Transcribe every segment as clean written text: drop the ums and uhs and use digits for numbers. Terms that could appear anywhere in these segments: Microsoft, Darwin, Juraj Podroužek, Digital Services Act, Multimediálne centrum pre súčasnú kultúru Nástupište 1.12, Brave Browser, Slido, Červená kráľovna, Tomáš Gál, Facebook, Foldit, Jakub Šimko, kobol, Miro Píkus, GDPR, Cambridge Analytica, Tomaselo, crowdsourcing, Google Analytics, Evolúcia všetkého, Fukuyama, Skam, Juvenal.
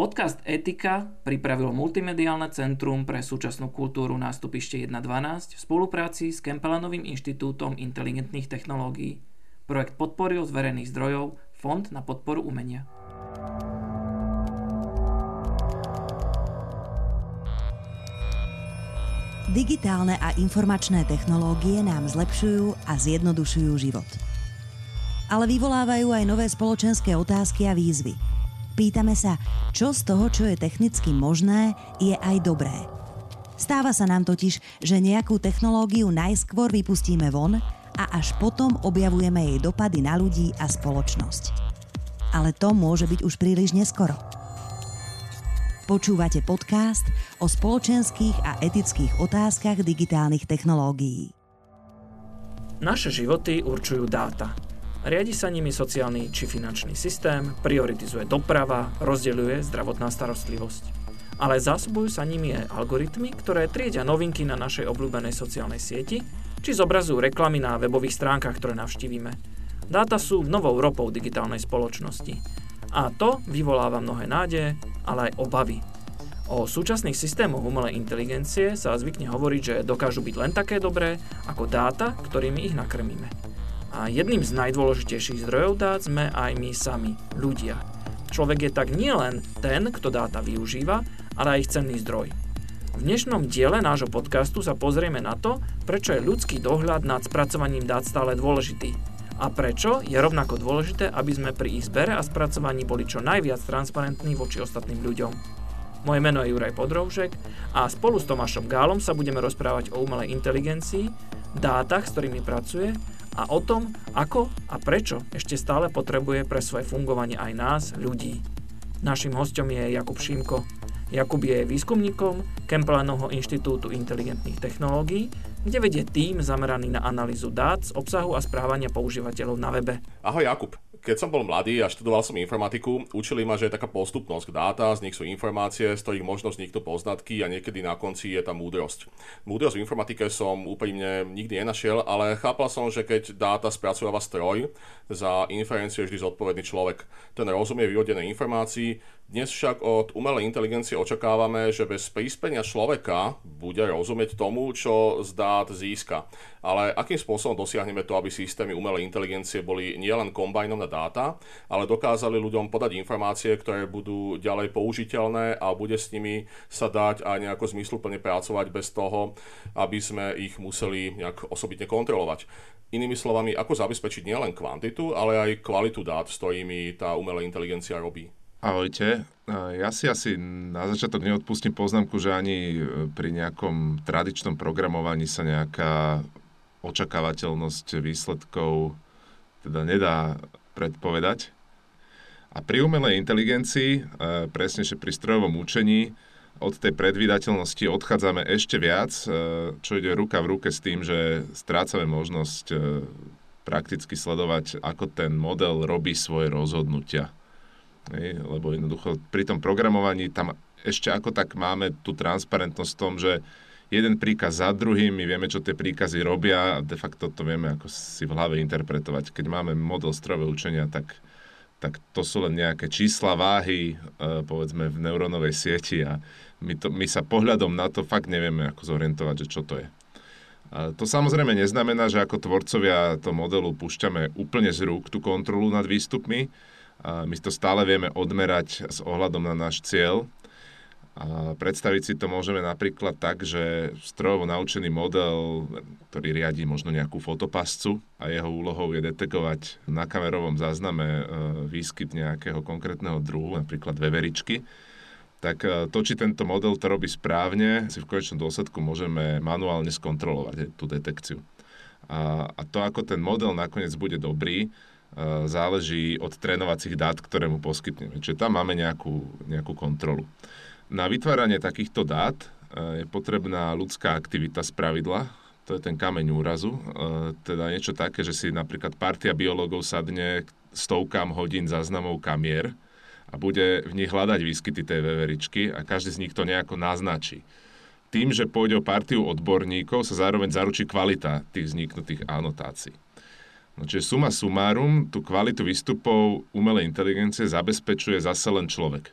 Podcast Etika pripravilo Multimediálne centrum pre súčasnú kultúru Nástupište 1.12 v spolupráci s Kempelanovým inštitútom inteligentných technológií. Projekt podporil z verejných zdrojov Fond na podporu umenia. Digitálne a informačné technológie nám zlepšujú a zjednodušujú život. Ale vyvolávajú aj nové spoločenské otázky a výzvy. Pýtame sa, čo z toho, čo je technicky možné, je aj dobré. Stáva sa nám totiž, že nejakú technológiu najskôr vypustíme von a až potom objavujeme jej dopady na ľudí a spoločnosť. Ale to môže byť už príliš neskoro. Počúvate podcast o spoločenských a etických otázkach digitálnych technológií. Naše životy určujú dáta. Riadi sa nimi sociálny či finančný systém, prioritizuje doprava, rozdeľuje zdravotná starostlivosť. Ale zásobujú sa nimi aj algoritmy, ktoré triedia novinky na našej obľúbenej sociálnej sieti či zobrazujú reklamy na webových stránkach, ktoré navštívime. Dáta sú novou ropou digitálnej spoločnosti. A to vyvoláva mnohé nádeje, ale aj obavy. O súčasných systémoch umelej inteligencie sa zvykne hovoriť, že dokážu byť len také dobré ako dáta, ktorými ich nakrmíme. A jedným z najdôležitejších zdrojov dát sme aj my sami, ľudia. Človek je tak nielen ten, kto dáta využíva, ale aj ich cenný zdroj. V dnešnom diele nášho podcastu sa pozrieme na to, prečo je ľudský dohľad nad spracovaním dát stále dôležitý a prečo je rovnako dôležité, aby sme pri ich zbere a spracovaní boli čo najviac transparentní voči ostatným ľuďom. Moje meno je Juraj Podroužek a spolu s Tomášom Gálom sa budeme rozprávať o umelej inteligencii, dátach, s ktorými pracuje, a o tom, ako a prečo ešte stále potrebuje pre svoje fungovanie aj nás, ľudí. Naším hosťom je Jakub Šimko. Jakub je výskumníkom Kempelanovho inštitútu inteligentných technológií, kde vedie tím zameraný na analýzu dát z obsahu a správania používateľov na webe. Ahoj Jakub. Keď som bol mladý a študoval som informatiku, učili ma, že je taká postupnosť dáta, z nich sú informácie, z ktorých možno vzniknú poznatky a niekedy na konci je tá múdrosť. Múdrosť v informatike som úplne nikdy nenašiel, ale chápal som, že keď dáta spracováva stroj, za inferenciu je vždy zodpovedný človek. Ten rozumie vyvodené informácií. Dnes však od umelej inteligencie očakávame, že bez prispenia človeka bude rozumieť tomu, čo z dát získa. Ale akým spôsobom dosiahneme to, aby systémy umelej inteligencie boli nielen kombajnom na dáta, ale dokázali ľuďom podať informácie, ktoré budú ďalej použiteľné a bude s nimi sa dať aj nejako zmysluplne pracovať bez toho, aby sme ich museli nejak osobitne kontrolovať. Inými slovami, ako zabezpečiť nielen kvantitu, ale aj kvalitu dát, s ktorými tá umelá inteligencia robí. Ahojte. Ja si asi na začiatok neodpustím poznámku, že ani pri nejakom tradičnom programovaní sa nejaká očakávateľnosť výsledkov teda nedá predpovedať. A pri umelej inteligencii, presnejšie pri strojovom učení, od tej predvídateľnosti odchádzame ešte viac, čo ide ruka v ruke s tým, že strácame možnosť prakticky sledovať, ako ten model robí svoje rozhodnutia. Lebo jednoducho pri tom programovaní tam ešte ako tak máme tú transparentnosť v tom, že jeden príkaz za druhým, my vieme, čo tie príkazy robia a de facto to vieme, ako si v hlave interpretovať. Keď máme model strojového učenia, tak to sú len nejaké čísla, váhy, povedzme v neurónovej sieti a my sa pohľadom na to fakt nevieme, ako zorientovať, že čo to je. To samozrejme neznamená, že ako tvorcovia to modelu púšťame úplne z rúk tú kontrolu nad výstupmi. A my to stále vieme odmerať s ohľadom na náš cieľ. A predstaviť si to môžeme napríklad tak, že strojovo naučený model, ktorý riadi možno nejakú fotopascu a jeho úlohou je detekovať na kamerovom zázname výskyt nejakého konkrétneho druhu, napríklad veveričky, tak to, či tento model to robí správne, si v konečnom dôsledku môžeme manuálne skontrolovať tú detekciu. A to, ako ten model nakoniec bude dobrý, záleží od trénovacích dát, ktoré mu poskytneme. Čiže tam máme nejakú kontrolu. Na vytváranie takýchto dát je potrebná ľudská aktivita spravidla, to je ten kameň úrazu, teda niečo také, že si napríklad partia biológov sadne stovkám hodín záznamov kamier a bude v nich hľadať výskyty tej veveričky a každý z nich to nejako naznačí. Tým, že pôjde o partiu odborníkov, sa zároveň zaručí kvalita tých vzniknutých anotácií. No, čiže suma sumárum, tú kvalitu výstupov umelej inteligencie zabezpečuje zase len človek.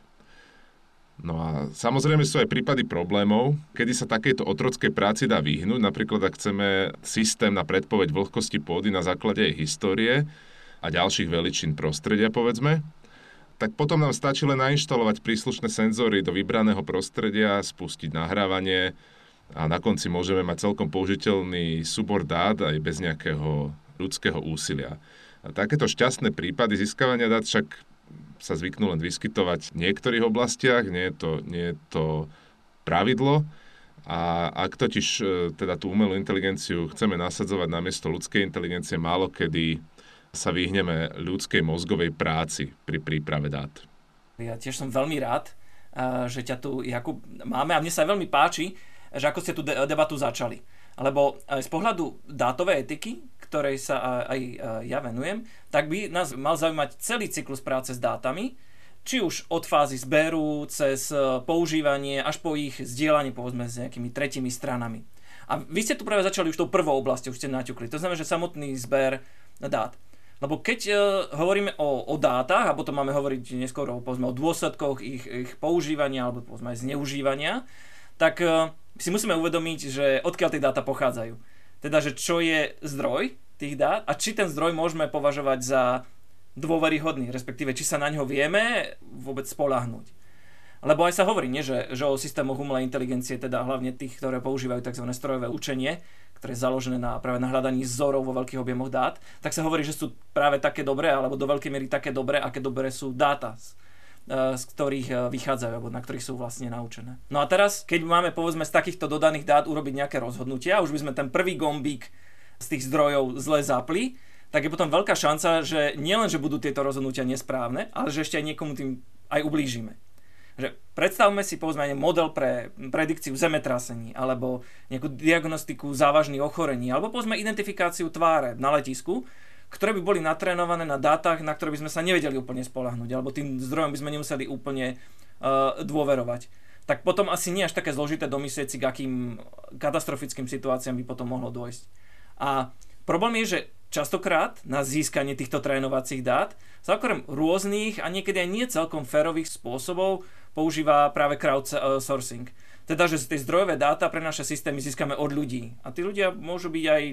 No a samozrejme sú aj prípady problémov, kedy sa takéto otrockej práci dá vyhnúť. Napríklad, ak chceme systém na predpoveď vlhkosti pôdy na základe jej histórie a ďalších veličín prostredia, povedzme, tak potom nám stačí len nainštalovať príslušné senzory do vybraného prostredia, spustiť nahrávanie a na konci môžeme mať celkom použiteľný súbor dát aj bez nejakého ľudského úsilia. A takéto šťastné prípady získavania dát však sa zvyknú len vyskytovať v niektorých oblastiach, nie je to pravidlo. A ak totiž teda tú umelú inteligenciu chceme nasadzovať namiesto ľudskej inteligencie, málo kedy sa vyhneme ľudskej mozgovej práci pri príprave dát. Ja tiež som veľmi rád, že ťa tu, Jakub, máme a mne sa veľmi páči, že ako ste tú debatu začali. Lebo z pohľadu dátovej etiky, ktorej sa aj ja venujem, tak by nás mal zaujímať celý cyklus práce s dátami, či už od fázy zberu, cez používanie, až po ich zdieľanie, povedzme, s nejakými tretími stranami. A vy ste tu práve začali už tou prvou oblasťou, už ste naťukli. To znamená, že samotný zber dát. Lebo keď hovoríme o dátach, a potom máme hovoriť neskôr povedzme, o dôsledkoch ich používania alebo povedzme aj zneužívania, tak si musíme uvedomiť, že odkiaľ tie dáta pochádzajú. Teda, že čo je zdroj tých dát a či ten zdroj môžeme považovať za dôveryhodný, respektíve či sa na ňo vieme vôbec spoľahnúť. Lebo aj sa hovorí, nie, že o systémoch umelej inteligencie, teda hlavne tých, ktoré používajú tzv. Strojové učenie, ktoré je založené práve na hľadaní vzorov vo veľkých objemoch dát, tak sa hovorí, že sú práve také dobré, alebo do veľkej miery také dobré, aké dobré sú dáta, z ktorých vychádzajú, alebo na ktorých sú vlastne naučené. No a teraz, keď máme povedzme z takýchto dodaných dát urobiť nejaké rozhodnutia, už by sme ten prvý gombík z tých zdrojov zle zapli, tak je potom veľká šanca, že nielen, že budú tieto rozhodnutia nesprávne, ale že ešte aj niekomu tým aj ublížime. Že predstavme si povedzme aj model pre predikciu zemetrasení alebo nejakú diagnostiku závažných ochorení alebo povedzme identifikáciu tváre na letisku, ktoré by boli natrénované na dátach, na ktoré by sme sa nevedeli úplne spoľahnúť alebo tým zdrojom by sme nemuseli úplne dôverovať. Tak potom asi nie až také zložité domyslieť si, k akým katastrofickým situáciám by potom mohlo dôjsť. A problém je, že častokrát na získanie týchto trénovacích dát sa okrem rôznych a niekedy aj nie celkom férových spôsobov používa práve crowdsourcing. Teda, že tie zdrojové dáta pre naše systémy získame od ľudí. A tí ľudia môžu byť aj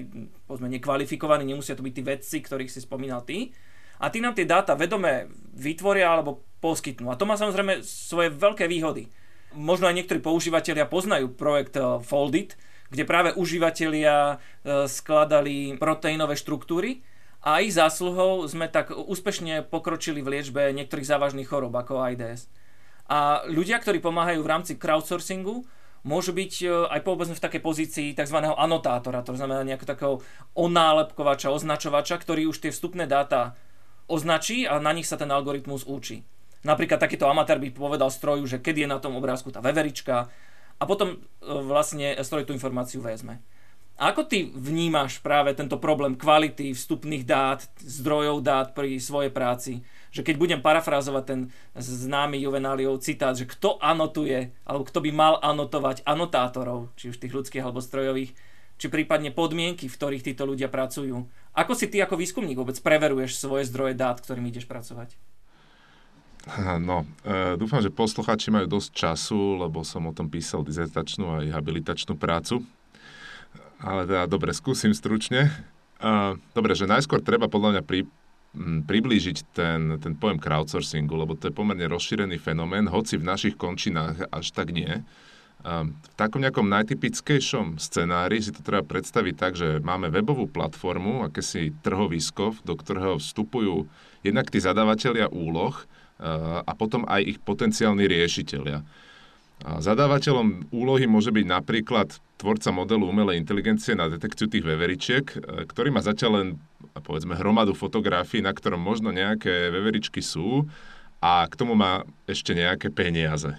povedzme, nekvalifikovaní, nemusia to byť tí vedci, ktorých si spomínal ty. A tí nám tie dáta vedome vytvoria alebo poskytnú. A to má samozrejme svoje veľké výhody. Možno aj niektorí používatelia poznajú projekt Foldit, kde práve užívateľia skladali proteínové štruktúry a ich zásluhou sme tak úspešne pokročili v liečbe niektorých závažných chorób ako AIDS. A ľudia, ktorí pomáhajú v rámci crowdsourcingu, môžu byť aj povedzme v takej pozícii tzv. Anotátora, to znamená nejakého takého onálepkovača, označovača, ktorý už tie vstupné dáta označí a na nich sa ten algoritmus učí. Napríklad takýto amatér by povedal stroju, že keď je na tom obrázku tá veverička, a potom vlastne stroj tú informáciu vezme. A ako ty vnímaš práve tento problém kvality vstupných dát, zdrojov dát pri svojej práci? Že keď budem parafrázovať ten známy Juvenáliov citát, že kto anotuje, alebo kto by mal anotovať anotátorov, či už tých ľudských alebo strojových, či prípadne podmienky, v ktorých títo ľudia pracujú. Ako si ty ako výskumník vôbec preveruješ svoje zdroje dát, ktorým ideš pracovať? No, dúfam, že poslucháči majú dosť času, lebo som o tom písal dizertačnú aj habilitačnú prácu. Ale teda, dobre, skúsim stručne. Dobre, že najskôr treba podľa mňa priblížiť ten pojem crowdsourcingu, lebo to je pomerne rozšírený fenomén, hoci v našich končinách až tak nie. V takom nejakom najtypickejšom scenári si to treba predstaviť tak, že máme webovú platformu, akési trhovisko, do ktorého vstupujú jednak tí zadavatelia úloh, a potom aj ich potenciálni riešitelia. Zadávateľom úlohy môže byť napríklad tvorca modelu umelej inteligencie na detekciu tých veveričiek, ktorý má zatiaľ len, povedzme, hromadu fotografií, na ktorom možno nejaké veveričky sú a k tomu má ešte nejaké peniaze.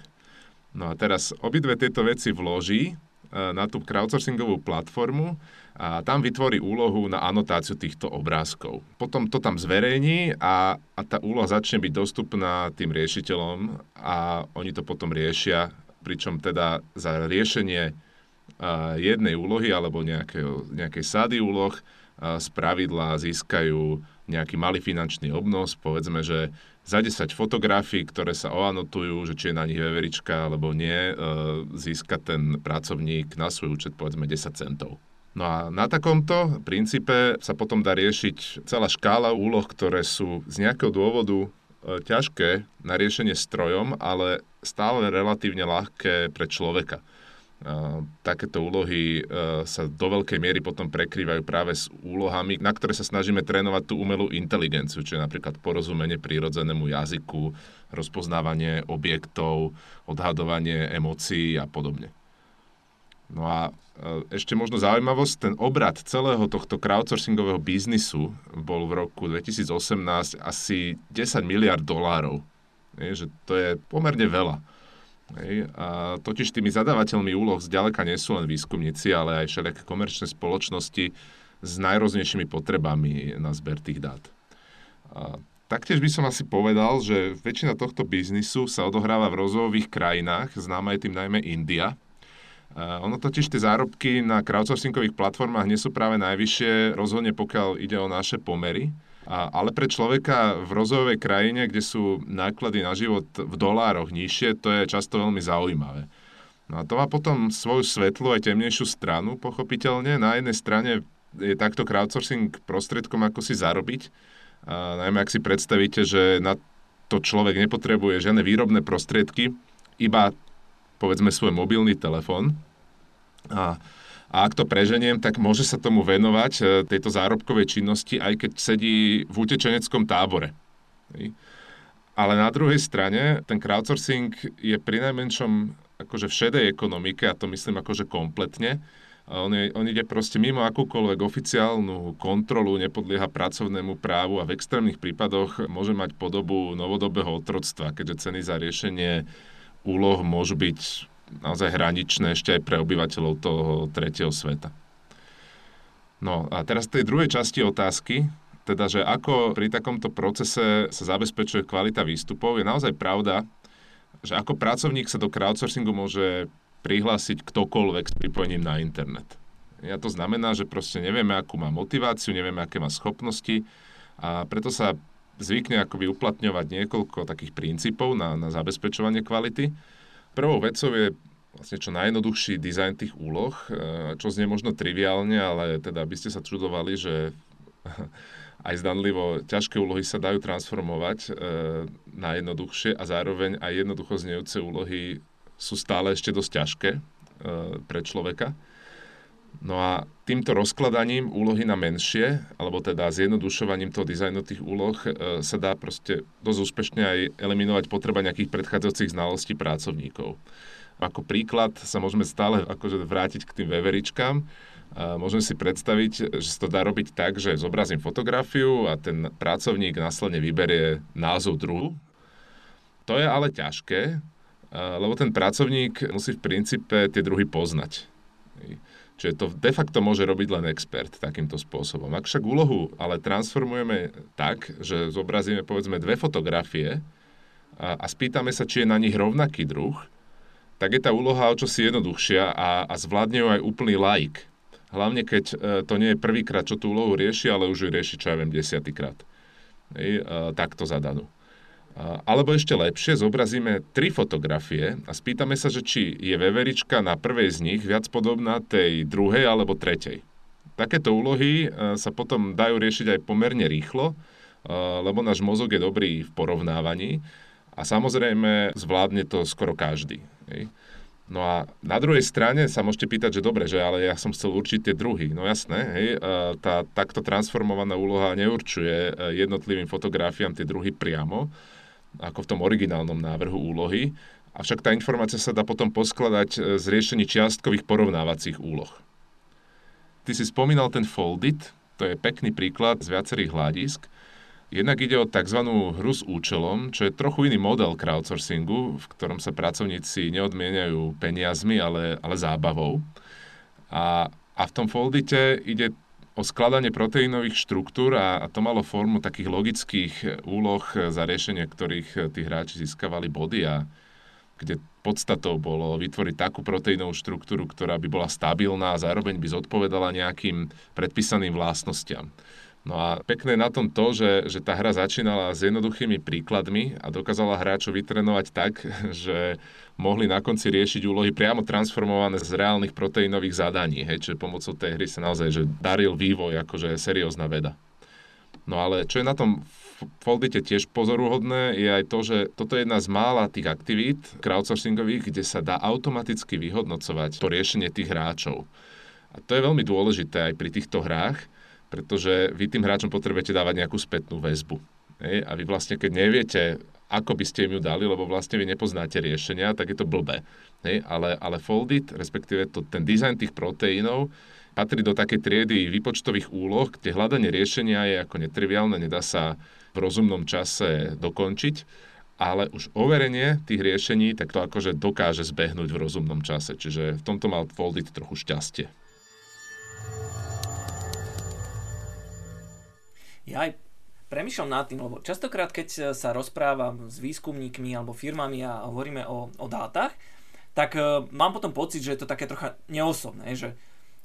No a teraz obidve tieto veci vloží na tú crowdsourcingovú platformu a tam vytvorí úlohu na anotáciu týchto obrázkov. Potom to tam zverejní a tá úloha začne byť dostupná tým riešiteľom a oni to potom riešia, pričom teda za riešenie jednej úlohy alebo nejakej sády úloh spravidla získajú nejaký malý finančný obnos, povedzme, že za 10 fotografií, ktoré sa oanotujú, že či je na nich veverička alebo nie, získa ten pracovník na svoj účet povedzme 10 centov. No a na takomto princípe sa potom dá riešiť celá škála úloh, ktoré sú z nejakého dôvodu ťažké na riešenie strojom, ale stále relatívne ľahké pre človeka. Takéto úlohy sa do veľkej miery potom prekrývajú práve s úlohami, na ktoré sa snažíme trénovať tú umelú inteligenciu, čiže napríklad porozumenie prírodzenému jazyku, rozpoznávanie objektov, odhadovanie emócií a podobne. No a ešte možno zaujímavosť, ten obrat celého tohto crowdsourcingového biznisu bol v roku 2018 asi $10 miliárd. Že to je pomerne veľa. A totiž tými zadávateľmi úloh zďaleka nie sú len výskumníci, ale aj všelijaké komerčné spoločnosti s najrôznejšími potrebami na zber tých dát. A taktiež by som asi povedal, že väčšina tohto biznisu sa odohráva v rozvojových krajinách, známa je tým najmä India. A ono totiž tie zárobky na crowdsourcingových platformách nie sú práve najvyššie, rozhodne pokiaľ ide o naše pomery. Ale pre človeka v rozvojovej krajine, kde sú náklady na život v dolároch nižšie, to je často veľmi zaujímavé. No a to má potom svoju svetlú aj temnejšiu stranu, pochopiteľne. Na jednej strane je takto crowdsourcing prostriedkom, ako si zarobiť. Najmä ak si predstavíte, že na to človek nepotrebuje žiadne výrobné prostriedky, iba povedzme svoj mobilný telefón. A ak to preženiem, tak môže sa tomu venovať, tejto zárobkovej činnosti, aj keď sedí v utečeneckom tábore. Ale na druhej strane, ten crowdsourcing je prinajmenšom akože v šedej ekonomike, a to myslím akože kompletne. On ide proste mimo akúkoľvek oficiálnu kontrolu, nepodlieha pracovnému právu a v extrémnych prípadoch môže mať podobu novodobého otroctva, keďže ceny za riešenie úloh môžu byť naozaj hraničné ešte aj pre obyvateľov toho tretieho sveta. No a teraz v tej druhej časti otázky, teda, že ako pri takomto procese sa zabezpečuje kvalita výstupov, je naozaj pravda, že ako pracovník sa do crowdsourcingu môže prihlásiť ktokoľvek s pripojením na internet. A to znamená, že proste nevieme, akú má motiváciu, nevieme, aké má schopnosti, a preto sa zvykne akoby uplatňovať niekoľko takých princípov na zabezpečovanie kvality. Prvou vecou je vlastne čo najjednoduchší dizajn tých úloh, čo znie možno triviálne, ale teda by ste sa čudovali, že aj zdanlivo ťažké úlohy sa dajú transformovať na jednoduchšie a zároveň aj jednoducho znejúce úlohy sú stále ešte dosť ťažké pre človeka. No a týmto rozkladaním úlohy na menšie, alebo teda zjednodušovaním toho dizajnu tých úloh, sa dá proste dosť úspešne aj eliminovať potreba nejakých predchádzajúcich znalostí pracovníkov. Ako príklad sa môžeme stále akože vrátiť k tým veveričkám. Môžeme si predstaviť, že sa to dá robiť tak, že zobrazím fotografiu a ten pracovník následne vyberie názov druhu. To je ale ťažké, lebo ten pracovník musí v princípe tie druhy poznať. Čiže to de facto môže robiť len expert takýmto spôsobom. Ak však úlohu ale transformujeme tak, že zobrazíme povedzme dve fotografie a spýtame sa, či je na nich rovnaký druh, tak je tá úloha o čosi jednoduchšia a zvládne ju aj úplný laik. Hlavne keď to nie je prvýkrát, čo tú úlohu rieši, ale už ju rieši, čo ja viem, 10-krát. Takto zadanú. Alebo ešte lepšie, zobrazíme tri fotografie a spýtame sa, že či je veverička na prvej z nich viac podobná tej druhej alebo tretej. Takéto úlohy sa potom dajú riešiť aj pomerne rýchlo, lebo náš mozog je dobrý v porovnávaní a samozrejme zvládne to skoro každý. No a na druhej strane sa môžete pýtať, že dobre, že ale ja som chcel určiť tie druhy. No jasné, tá takto transformovaná úloha neurčuje jednotlivým fotografiám tie druhy priamo, ako v tom originálnom návrhu úlohy, avšak tá informácia sa dá potom poskladať z riešení čiastkových porovnávacích úloh. Ty si spomínal ten Foldit, to je pekný príklad z viacerých hľadisk. Jednak ide o tzv. Hru s účelom, čo je trochu iný model crowdsourcingu, v ktorom sa pracovníci neodmieniajú peniazmi, ale zábavou. A v tom Foldite ide o skladanie proteínových štruktúr a to malo formu takých logických úloh, za riešenie ktorých tí hráči získavali body a kde podstatou bolo vytvoriť takú proteínovú štruktúru, ktorá by bola stabilná a zároveň by zodpovedala nejakým predpísaným vlastnostiam. No a pekné na tom to, že tá hra začínala s jednoduchými príkladmi a dokázala hráčov vytrénovať tak, že mohli na konci riešiť úlohy priamo transformované z reálnych proteínových zadaní. Hej, čiže pomocou tej hry sa naozaj že daril vývoj, akože seriózna veda. No ale čo je na tom Foldite tiež pozoruhodné, je aj to, že toto je jedna z mála tých aktivít crowdsourcingových, kde sa dá automaticky vyhodnocovať to riešenie tých hráčov. A to je veľmi dôležité aj pri týchto hrách, pretože vy tým hráčom potrebujete dávať nejakú spätnú väzbu. A vy vlastne, keď neviete, ako by ste im ju dali, lebo vlastne vy nepoznáte riešenia, tak je to blbé. Ale Foldit, respektíve ten dizajn tých proteínov, patrí do takej triedy výpočtových úloh, kde hľadanie riešenia je ako netriviálne, nedá sa v rozumnom čase dokončiť, ale už overenie tých riešení, tak to akože dokáže zbehnúť v rozumnom čase. Čiže v tomto mal Foldit trochu šťastie. Ja aj premýšľam nad tým, lebo častokrát, keď sa rozprávam s výskumníkmi alebo firmami a hovoríme o dátach, tak mám potom pocit, že je to také trocha neosobné, že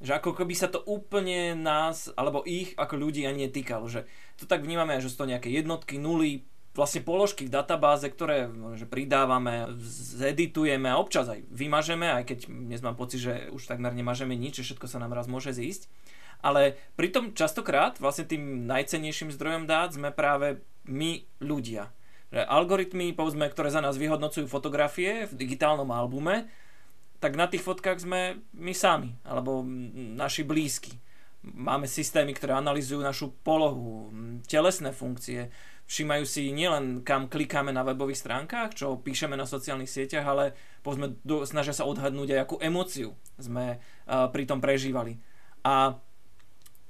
ako keby sa to úplne nás, alebo ich ako ľudí ani netýkalo, že to tak vnímame, že sú to nejaké jednotky, nuly, vlastne položky v databáze, ktoré že pridávame, zeditujeme a občas aj vymažeme, aj keď dnes mám pocit, že už takmer nemažeme nič, že všetko sa nám raz môže zísť. Ale pritom častokrát vlastne tým najcennejším zdrojom dát sme práve my ľudia. Že algoritmy, povedzme, ktoré za nás vyhodnocujú fotografie v digitálnom albume, tak na tých fotkách sme my sami, alebo naši blízki. Máme systémy, ktoré analyzujú našu polohu, telesné funkcie, všímajú si nielen kam klikáme na webových stránkach, čo píšeme na sociálnych sieťach, ale povedzme, snažia sa odhadnúť aj akú emóciu sme pri tom prežívali. A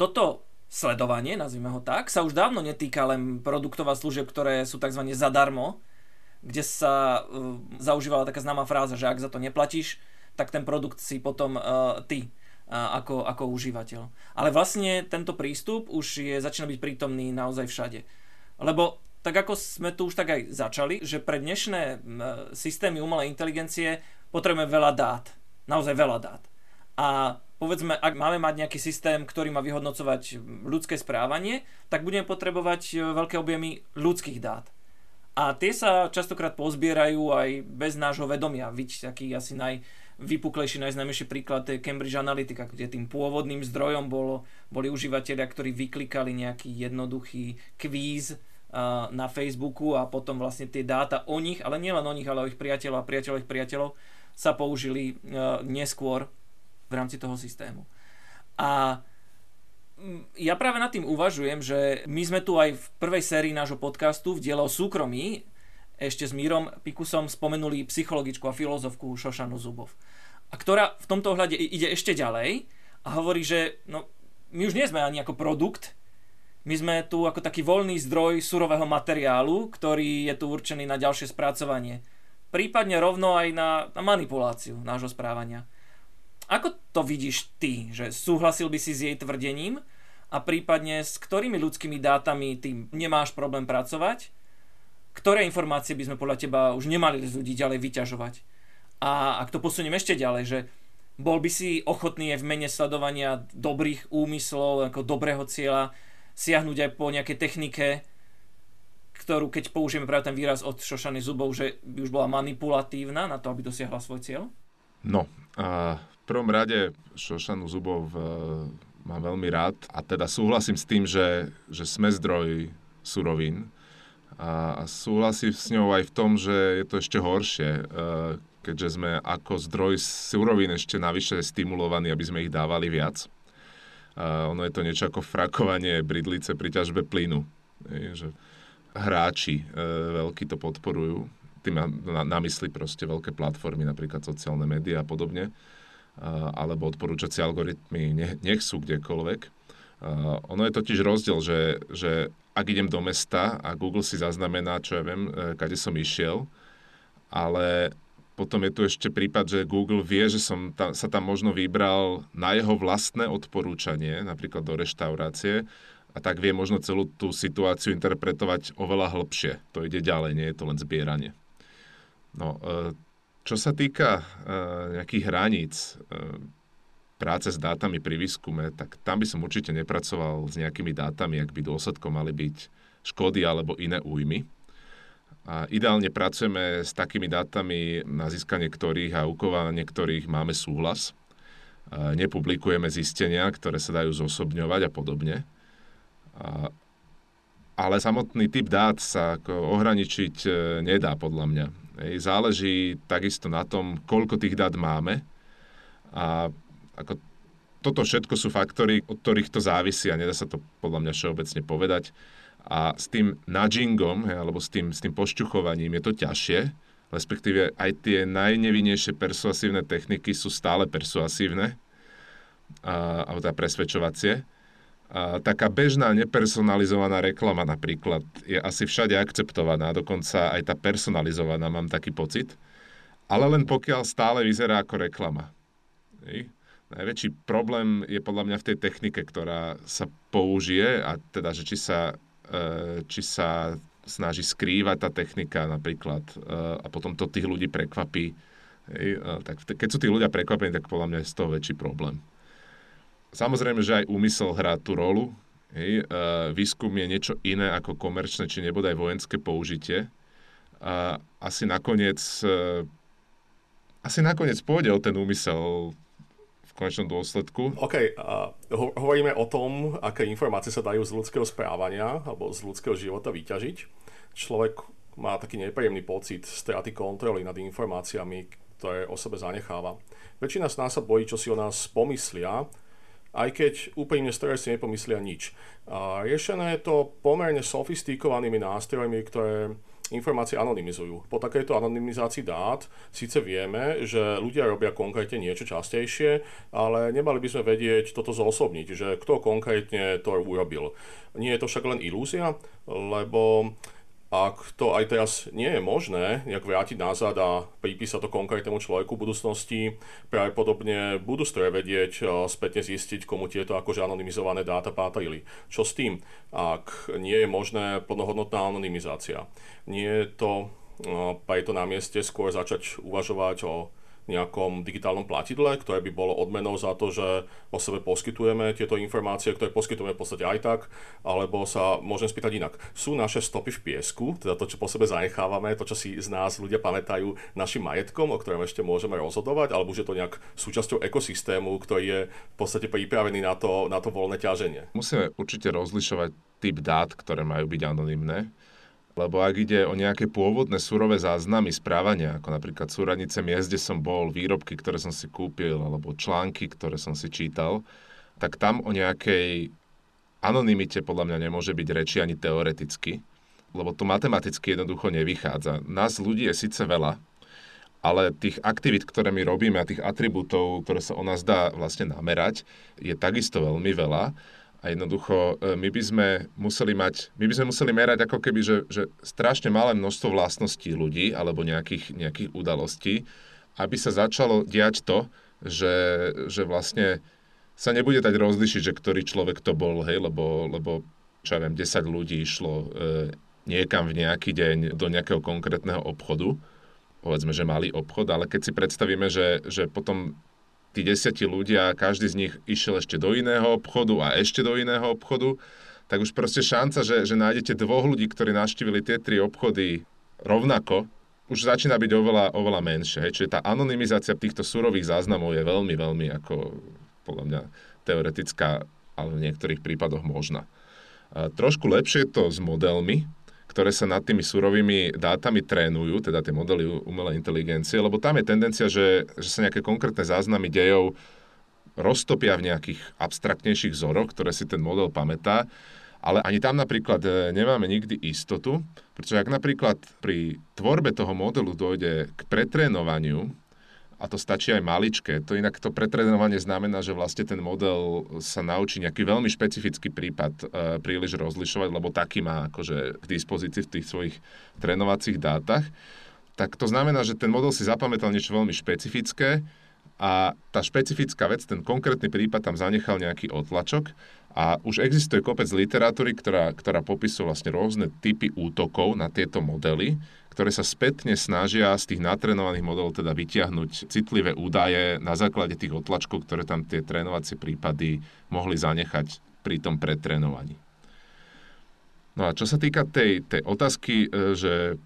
toto sledovanie, nazvime ho tak, sa už dávno netýka len produktov a služieb, ktoré sú tzv. Zadarmo, kde sa zaužívala taká známa fráza, že ak za to neplatíš, tak ten produkt si potom ty ako užívateľ. Ale vlastne tento prístup už začína byť prítomný naozaj všade. Lebo tak ako sme tu už tak aj začali, že pre dnešné systémy umelej inteligencie potrebujeme veľa dát. Naozaj veľa dát. A povedzme, ak máme mať nejaký systém, ktorý má vyhodnocovať ľudské správanie, tak budeme potrebovať veľké objemy ľudských dát. A tie sa častokrát pozbierajú aj bez nášho vedomia. Vidíte, taký asi najvypuklejší, najznámejší príklad je Cambridge Analytica, kde tým pôvodným zdrojom boli užívateľia, ktorí vyklikali nejaký jednoduchý kvíz na Facebooku a potom vlastne tie dáta o nich, ale nielen o nich, ale o ich priateľov a priateľov ich priateľov sa použili neskôr v rámci toho systému. A ja práve nad tým uvažujem, že my sme tu aj v prvej sérii nášho podcastu v diele o súkromí ešte s Mírom Píkusom spomenuli psychologičku a filozofku Shoshanu Zuboff, a ktorá v tomto ohľade ide ešte ďalej a hovorí, že no, my už nie sme ani ako produkt, my sme tu ako taký voľný zdroj surového materiálu, ktorý je tu určený na ďalšie spracovanie, prípadne rovno aj na manipuláciu nášho správania. Ako to vidíš ty, že súhlasil by si s jej tvrdením a prípadne s ktorými ľudskými dátami ty nemáš problém pracovať? Ktoré informácie by sme podľa teba už nemali z ľudí ďalej vyťažovať? A ak to posuniem ešte ďalej, že bol by si ochotný aj v mene sledovania dobrých úmyslov, ako dobrého cieľa, siahnuť aj po nejakej technike, ktorú keď použijeme práve ten výraz od Shoshany Zuboff, že by už bola manipulatívna na to, aby dosiahla svoj cieľ? No, v prvom rade Shoshanu Zuboff mám veľmi rád a teda súhlasím s tým, že sme zdroj surovín a súhlasím s ňou aj v tom, že je to ešte horšie, keďže sme ako zdroj surovín ešte navyše stimulovaní, aby sme ich dávali viac. Ono je to niečo ako frakovanie bridlice pri ťažbe plynu. Že hráči veľkí to podporujú, tým na mysli proste veľké platformy, napríklad sociálne médiá a podobne, alebo odporúčacie algoritmy nech sú kdekoľvek. Ono je totiž rozdiel, že ak idem do mesta a Google si zaznamená, čo ja viem, kade som išiel, ale potom je tu ešte prípad, že Google vie, že som sa tam možno vybral na jeho vlastné odporúčanie, napríklad do reštaurácie, a tak vie možno celú tú situáciu interpretovať oveľa hĺbšie. To ide ďalej, nie je to len zbieranie. No, čo sa týka nejakých hraníc, práce s dátami pri výskume, tak tam by som určite nepracoval s nejakými dátami, ak by dôsledkom mali byť škody alebo iné újmy. A ideálne pracujeme s takými dátami, na získanie ktorých a ukovanie ktorých máme súhlas. Nepublikujeme zistenia, ktoré sa dajú zosobňovať a podobne. Ale samotný typ dát sa ohraničiť nedá podľa mňa. Záleží takisto na tom, koľko tých dát máme. A ako toto všetko sú faktory, od ktorých to závisí a nedá sa to podľa mňa všeobecne povedať. A s tým nudgingom, alebo s tým pošťuchovaním je to ťažšie, respektíve aj tie najnevinnejšie persuasívne techniky sú stále persuasívne, alebo teda presvedčovacie. A taká bežná nepersonalizovaná reklama napríklad je asi všade akceptovaná, dokonca aj tá personalizovaná, mám taký pocit, ale len pokiaľ stále vyzerá ako reklama. Najväčší problém je podľa mňa v tej technike, ktorá sa použije, a teda, že či sa snaží skrývať tá technika napríklad a potom to tých ľudí prekvapí. Tak keď sú tí ľudia prekvapení, tak podľa mňa je z toho väčší problém. Samozrejme, že aj úmysel hrá tú rolu. Výskum je niečo iné ako komerčné, či nebodaj vojenské použitie. Asi nakoniec pôjde o ten úmysel v konečnom dôsledku. OK, hovoríme o tom, aké informácie sa dajú z ľudského správania alebo z ľudského života vyťažiť. Človek má taký nepríjemný pocit straty kontroly nad informáciami, ktoré o sebe zanecháva. Väčšina z nás sa bojí, čo si o nás pomyslia, aj keď úplne stresne nepomyslia nič. A riešené je to pomerne sofistikovanými nástrojmi, ktoré informácie anonymizujú. Po takejto anonymizácii dát síce vieme, že ľudia robia konkrétne niečo častejšie, ale nemali by sme vedieť toto zosobniť, že kto konkrétne to urobil. Nie je to však len ilúzia, lebo ak to aj teraz nie je možné nejak vrátiť nazad a pripísať to konkrétnemu človeku v budúcnosti, pravdepodobne budú stroje vedieť spätne zistiť, komu tieto akože anonymizované dáta pátrili. Čo s tým, ak nie je možné plnohodnotná anonymizácia? Nie je to preto na mieste skôr začať uvažovať o nejakom digitálnom platidle, ktoré by bolo odmenou za to, že o sebe poskytujeme tieto informácie, ktoré poskytujeme v podstate aj tak, alebo sa môžem spýtať inak. Sú naše stopy v piesku, teda to, čo po sebe zanechávame, to, čo si z nás ľudia pamätajú našim majetkom, o ktorom ešte môžeme rozhodovať, alebo už je to nejak súčasťou ekosystému, ktorý je v podstate pripravený na to voľné ťaženie? Musíme určite rozlišovať typ dát, ktoré majú byť anonymné. Lebo ak ide o nejaké pôvodné surové záznamy správania, ako napríklad súradnice miest, kde som bol, výrobky, ktoré som si kúpil, alebo články, ktoré som si čítal, tak tam o nejakej anonymite podľa mňa nemôže byť reči ani teoreticky, lebo to matematicky jednoducho nevychádza. Nás ľudí je síce veľa, ale tých aktivít, ktoré my robíme, a tých atribútov, ktoré sa o nás dá vlastne namerať, je takisto veľmi veľa. A jednoducho, my by sme museli merať ako keby, že strašne malé množstvo vlastností ľudí alebo nejakých udalostí, aby sa začalo diať to, že vlastne sa nebude dať rozlišiť, že ktorý človek to bol, hej, lebo čo ja viem, 10 ľudí išlo niekam v nejaký deň do nejakého konkrétneho obchodu, povedzme, že malý obchod, ale keď si predstavíme, že potom tí 10 ľudia, každý z nich išiel ešte do iného obchodu a ešte do iného obchodu, tak už proste šanca, že nájdete dvoch ľudí, ktorí navštívili tie 3 obchody rovnako, už začína byť oveľa menšie. Hej. Čiže tá anonymizácia týchto surových záznamov je veľmi, veľmi, ako podľa mňa, teoretická, ale v niektorých prípadoch možná. Trošku lepšie je to s modelmi, ktoré sa nad tými surovými dátami trénujú, teda tie modely umelej inteligencie, lebo tam je tendencia, že sa nejaké konkrétne záznamy dejov roztopia v nejakých abstraktnejších vzoroch, ktoré si ten model pamätá, ale ani tam napríklad nemáme nikdy istotu, pretože ak napríklad pri tvorbe toho modelu dojde k pretrénovaniu, a to stačí aj maličké, to inak to pretrénovanie znamená, že vlastne ten model sa naučí nejaký veľmi špecifický prípad príliš rozlišovať, lebo taký má akože k dispozícii v tých svojich trénovacích dátach, tak to znamená, že ten model si zapamätal niečo veľmi špecifické A tá špecifická vec, ten konkrétny prípad tam zanechal nejaký odtlačok a už existuje kopec literatúry, ktorá popisuje vlastne rôzne typy útokov na tieto modely, ktoré sa spätne snažia z tých natrénovaných modelov teda vytiahnuť citlivé údaje na základe tých odtlačkov, ktoré tam tie trénovacie prípady mohli zanechať pri tom pretrénovaní. No a čo sa týka tej otázky, že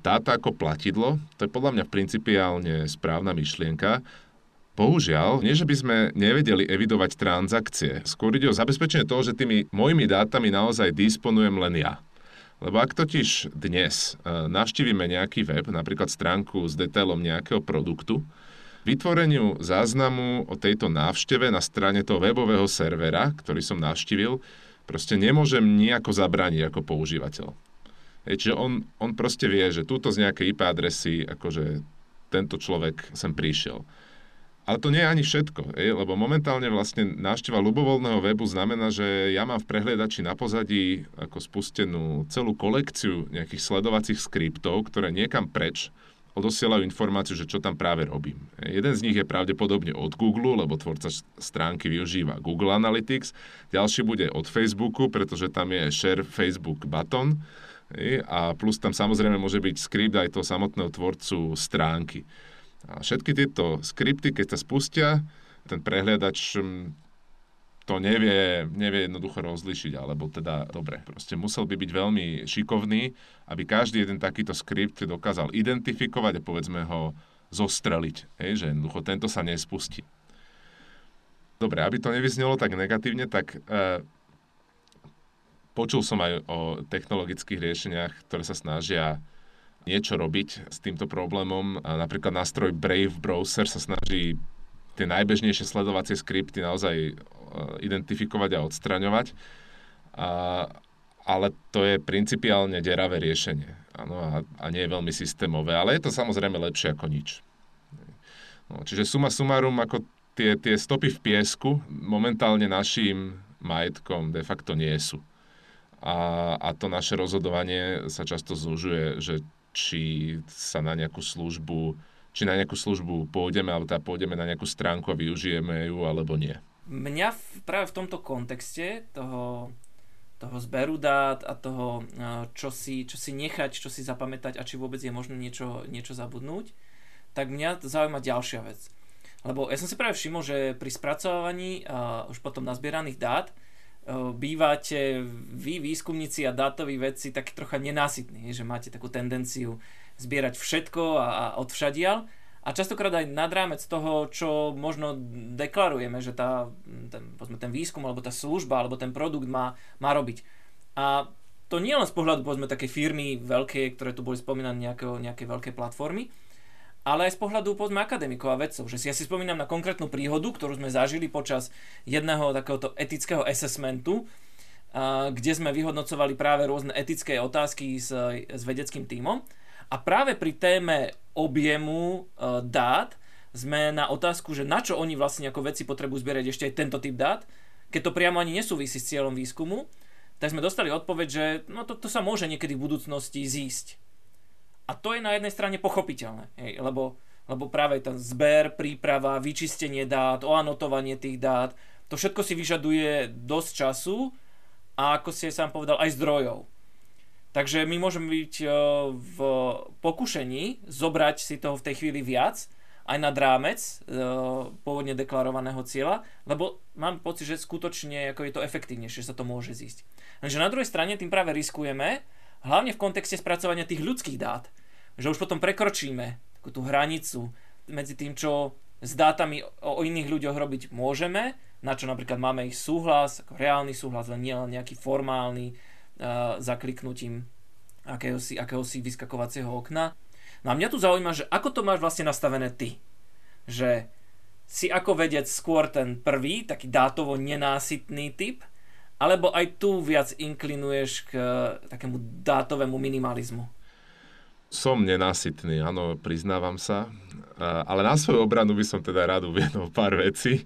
dáta ako platidlo, to je podľa mňa principiálne správna myšlienka. Bohužiaľ, nie že by sme nevedeli evidovať transakcie. Skôr ide o zabezpečenie toho, že tými mojimi dátami naozaj disponujem len ja. Lebo ak totiž dnes navštívime nejaký web, napríklad stránku s detailom nejakého produktu, vytvoreniu záznamu o tejto návšteve na strane toho webového servera, ktorý som navštívil, proste nemôžem nejako zabrániť ako používateľ. Čiže on proste vie, že túto z nejakej IP adresy, akože tento človek sem prišiel. Ale to nie je ani všetko, lebo momentálne vlastne návšteva ľubovoľného webu znamená, že ja mám v prehliadači na pozadí ako spustenú celú kolekciu nejakých sledovacích skriptov, ktoré niekam preč odosielajú informáciu, že čo tam práve robím. Jeden z nich je pravdepodobne od Google, lebo tvorca stránky využíva Google Analytics. Ďalší bude od Facebooku, pretože tam je Share Facebook button. A plus tam samozrejme môže byť skript aj toho samotného tvorcu stránky. A všetky tieto skripty, keď sa spustia, ten prehliadač to nevie jednoducho rozlišiť, alebo teda dobre, proste musel by byť veľmi šikovný, aby každý jeden takýto skript dokázal identifikovať a povedzme ho zostreliť, že jednoducho tento sa nespustí. Dobre, aby to nevyznelo tak negatívne, tak počul som aj o technologických riešeniach, ktoré sa snažia niečo robiť s týmto problémom. Napríklad nástroj Brave Browser sa snaží tie najbežnejšie sledovacie skripty naozaj identifikovať a odstraňovať. Ale to je principiálne deravé riešenie. Áno, a nie je veľmi systémové. Ale je to samozrejme lepšie ako nič. No, čiže suma sumarum, ako tie stopy v piesku momentálne našim majetkom de facto nie sú. A to naše rozhodovanie sa často zúžuje, že či na nejakú službu pôjdeme, alebo teda pôjdeme na nejakú stránku a využijeme ju, alebo nie. Mňa práve v tomto kontexte toho zberu dát a toho, čo si nechať, čo si zapamätať a či vôbec je možné niečo zabudnúť, tak mňa zaujíma ďalšia vec. Lebo ja som si práve všimol, že pri spracovávaní už potom nazbieraných dát bývate vy, výskumníci a dátoví vedci, takí trocha nenásytní, že máte takú tendenciu zbierať všetko a odvšadiaľ a častokrát aj nad rámec toho, čo možno deklarujeme, že ten výskum alebo tá služba alebo ten produkt má robiť. A to nie len z pohľadu povedzme také firmy veľké, ktoré tu boli spomínané nejaké veľké platformy, ale aj z pohľadu povedzme akademikov a vedcov, že si ja si spomínam na konkrétnu príhodu, ktorú sme zažili počas jedného takéhoto etického assessmentu, kde sme vyhodnocovali práve rôzne etické otázky s vedeckým tímom a práve pri téme objemu dát sme na otázku, že na čo oni vlastne ako vedci potrebujú zbierať ešte aj tento typ dát, keď to priamo ani nesúvisí s cieľom výskumu, tak sme dostali odpoveď, že no to sa môže niekedy v budúcnosti zísť. A to je na jednej strane pochopiteľné, lebo práve ten zber, príprava, vyčistenie dát, oanotovanie tých dát, to všetko si vyžaduje dosť času a ako si aj sám povedal, aj zdrojov. Takže my môžeme byť v pokušení zobrať si toho v tej chvíli viac, aj nad rámec pôvodne deklarovaného cieľa, lebo mám pocit, že skutočne ako je to efektívnejšie, že sa to môže zísť. Takže na druhej strane tým práve riskujeme, hlavne v kontexte spracovania tých ľudských dát, že už potom prekročíme takú tú hranicu medzi tým, čo s dátami o iných ľuďoch robiť môžeme, na čo napríklad máme ich súhlas, ako reálny súhlas, ale nie len nejaký formálny zakliknutím akéhosi vyskakovacieho okna. No a mňa tu zaujíma, že ako to máš vlastne nastavené ty? Že si ako vedec skôr ten prvý, taký dátovo nenásytný typ, alebo aj tu viac inklinuješ k takému dátovému minimalizmu? Som nenásytný, áno, priznávam sa. Ale na svoju obranu by som teda rád uviedol pár vecí.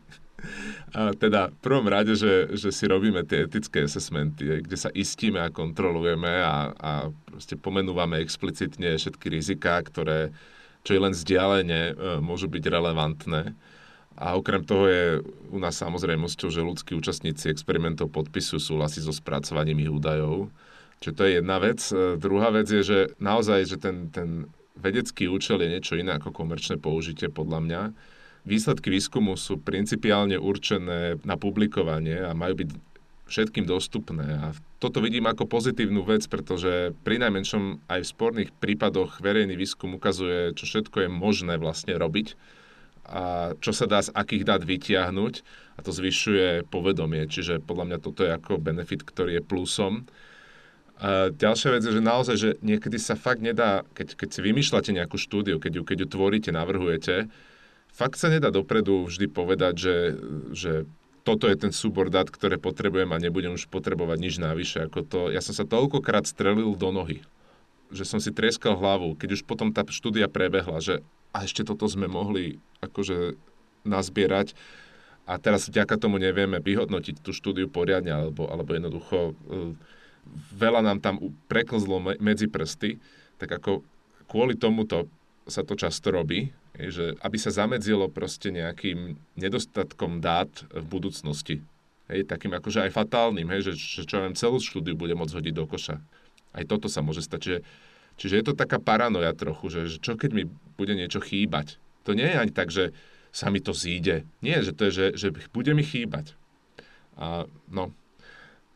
Teda v prvom rade, že si robíme tie etické assessmenty, kde sa istíme a kontrolujeme a proste pomenúvame explicitne všetky riziká, ktoré čo je len vzdialene môžu byť relevantné. A okrem toho je u nás samozrejmosťou, že ľudskí účastníci experimentov podpisujú súhlasy so spracovaním ich údajov. Čiže to je jedna vec. Druhá vec je, že naozaj, že ten vedecký účel je niečo iné ako komerčné použitie, podľa mňa. Výsledky výskumu sú principiálne určené na publikovanie a majú byť všetkým dostupné. A toto vidím ako pozitívnu vec, pretože pri najmenšom aj v sporných prípadoch verejný výskum ukazuje, čo všetko je možné vlastne robiť a čo sa dá z akých dát vytiahnuť, a to zvyšuje povedomie. Čiže podľa mňa toto je ako benefit, ktorý je plusom. A ďalšia vec je, že naozaj, že niekedy sa fakt nedá, keď si vymýšľate nejakú štúdiu, keď ju tvoríte, navrhujete, fakt sa nedá dopredu vždy povedať, že toto je ten súbor dát, ktoré potrebujem a nebudem už potrebovať nič navyše. Ako to, ja som sa toľkokrát strelil do nohy, že som si trieskal hlavu, keď už potom tá štúdia prebehla, že a ešte toto sme mohli akože nazbierať. A teraz vďaka tomu nevieme vyhodnotiť tú štúdiu poriadne, alebo jednoducho veľa nám tam preklzlo medzi prsty, tak ako kvôli tomuto sa to často robí, že aby sa zamedzilo proste nejakým nedostatkom dát v budúcnosti. Hej, takým akože aj fatálnym, hej, že čo viem, celú štúdiu budem môcť hodiť do koša. Aj toto sa môže stať. Čiže je to taká paranoja trochu, že čo keď mi bude niečo chýbať. To nie je ani tak, že sa mi to zíde. Nie, že to je, že bude mi chýbať. A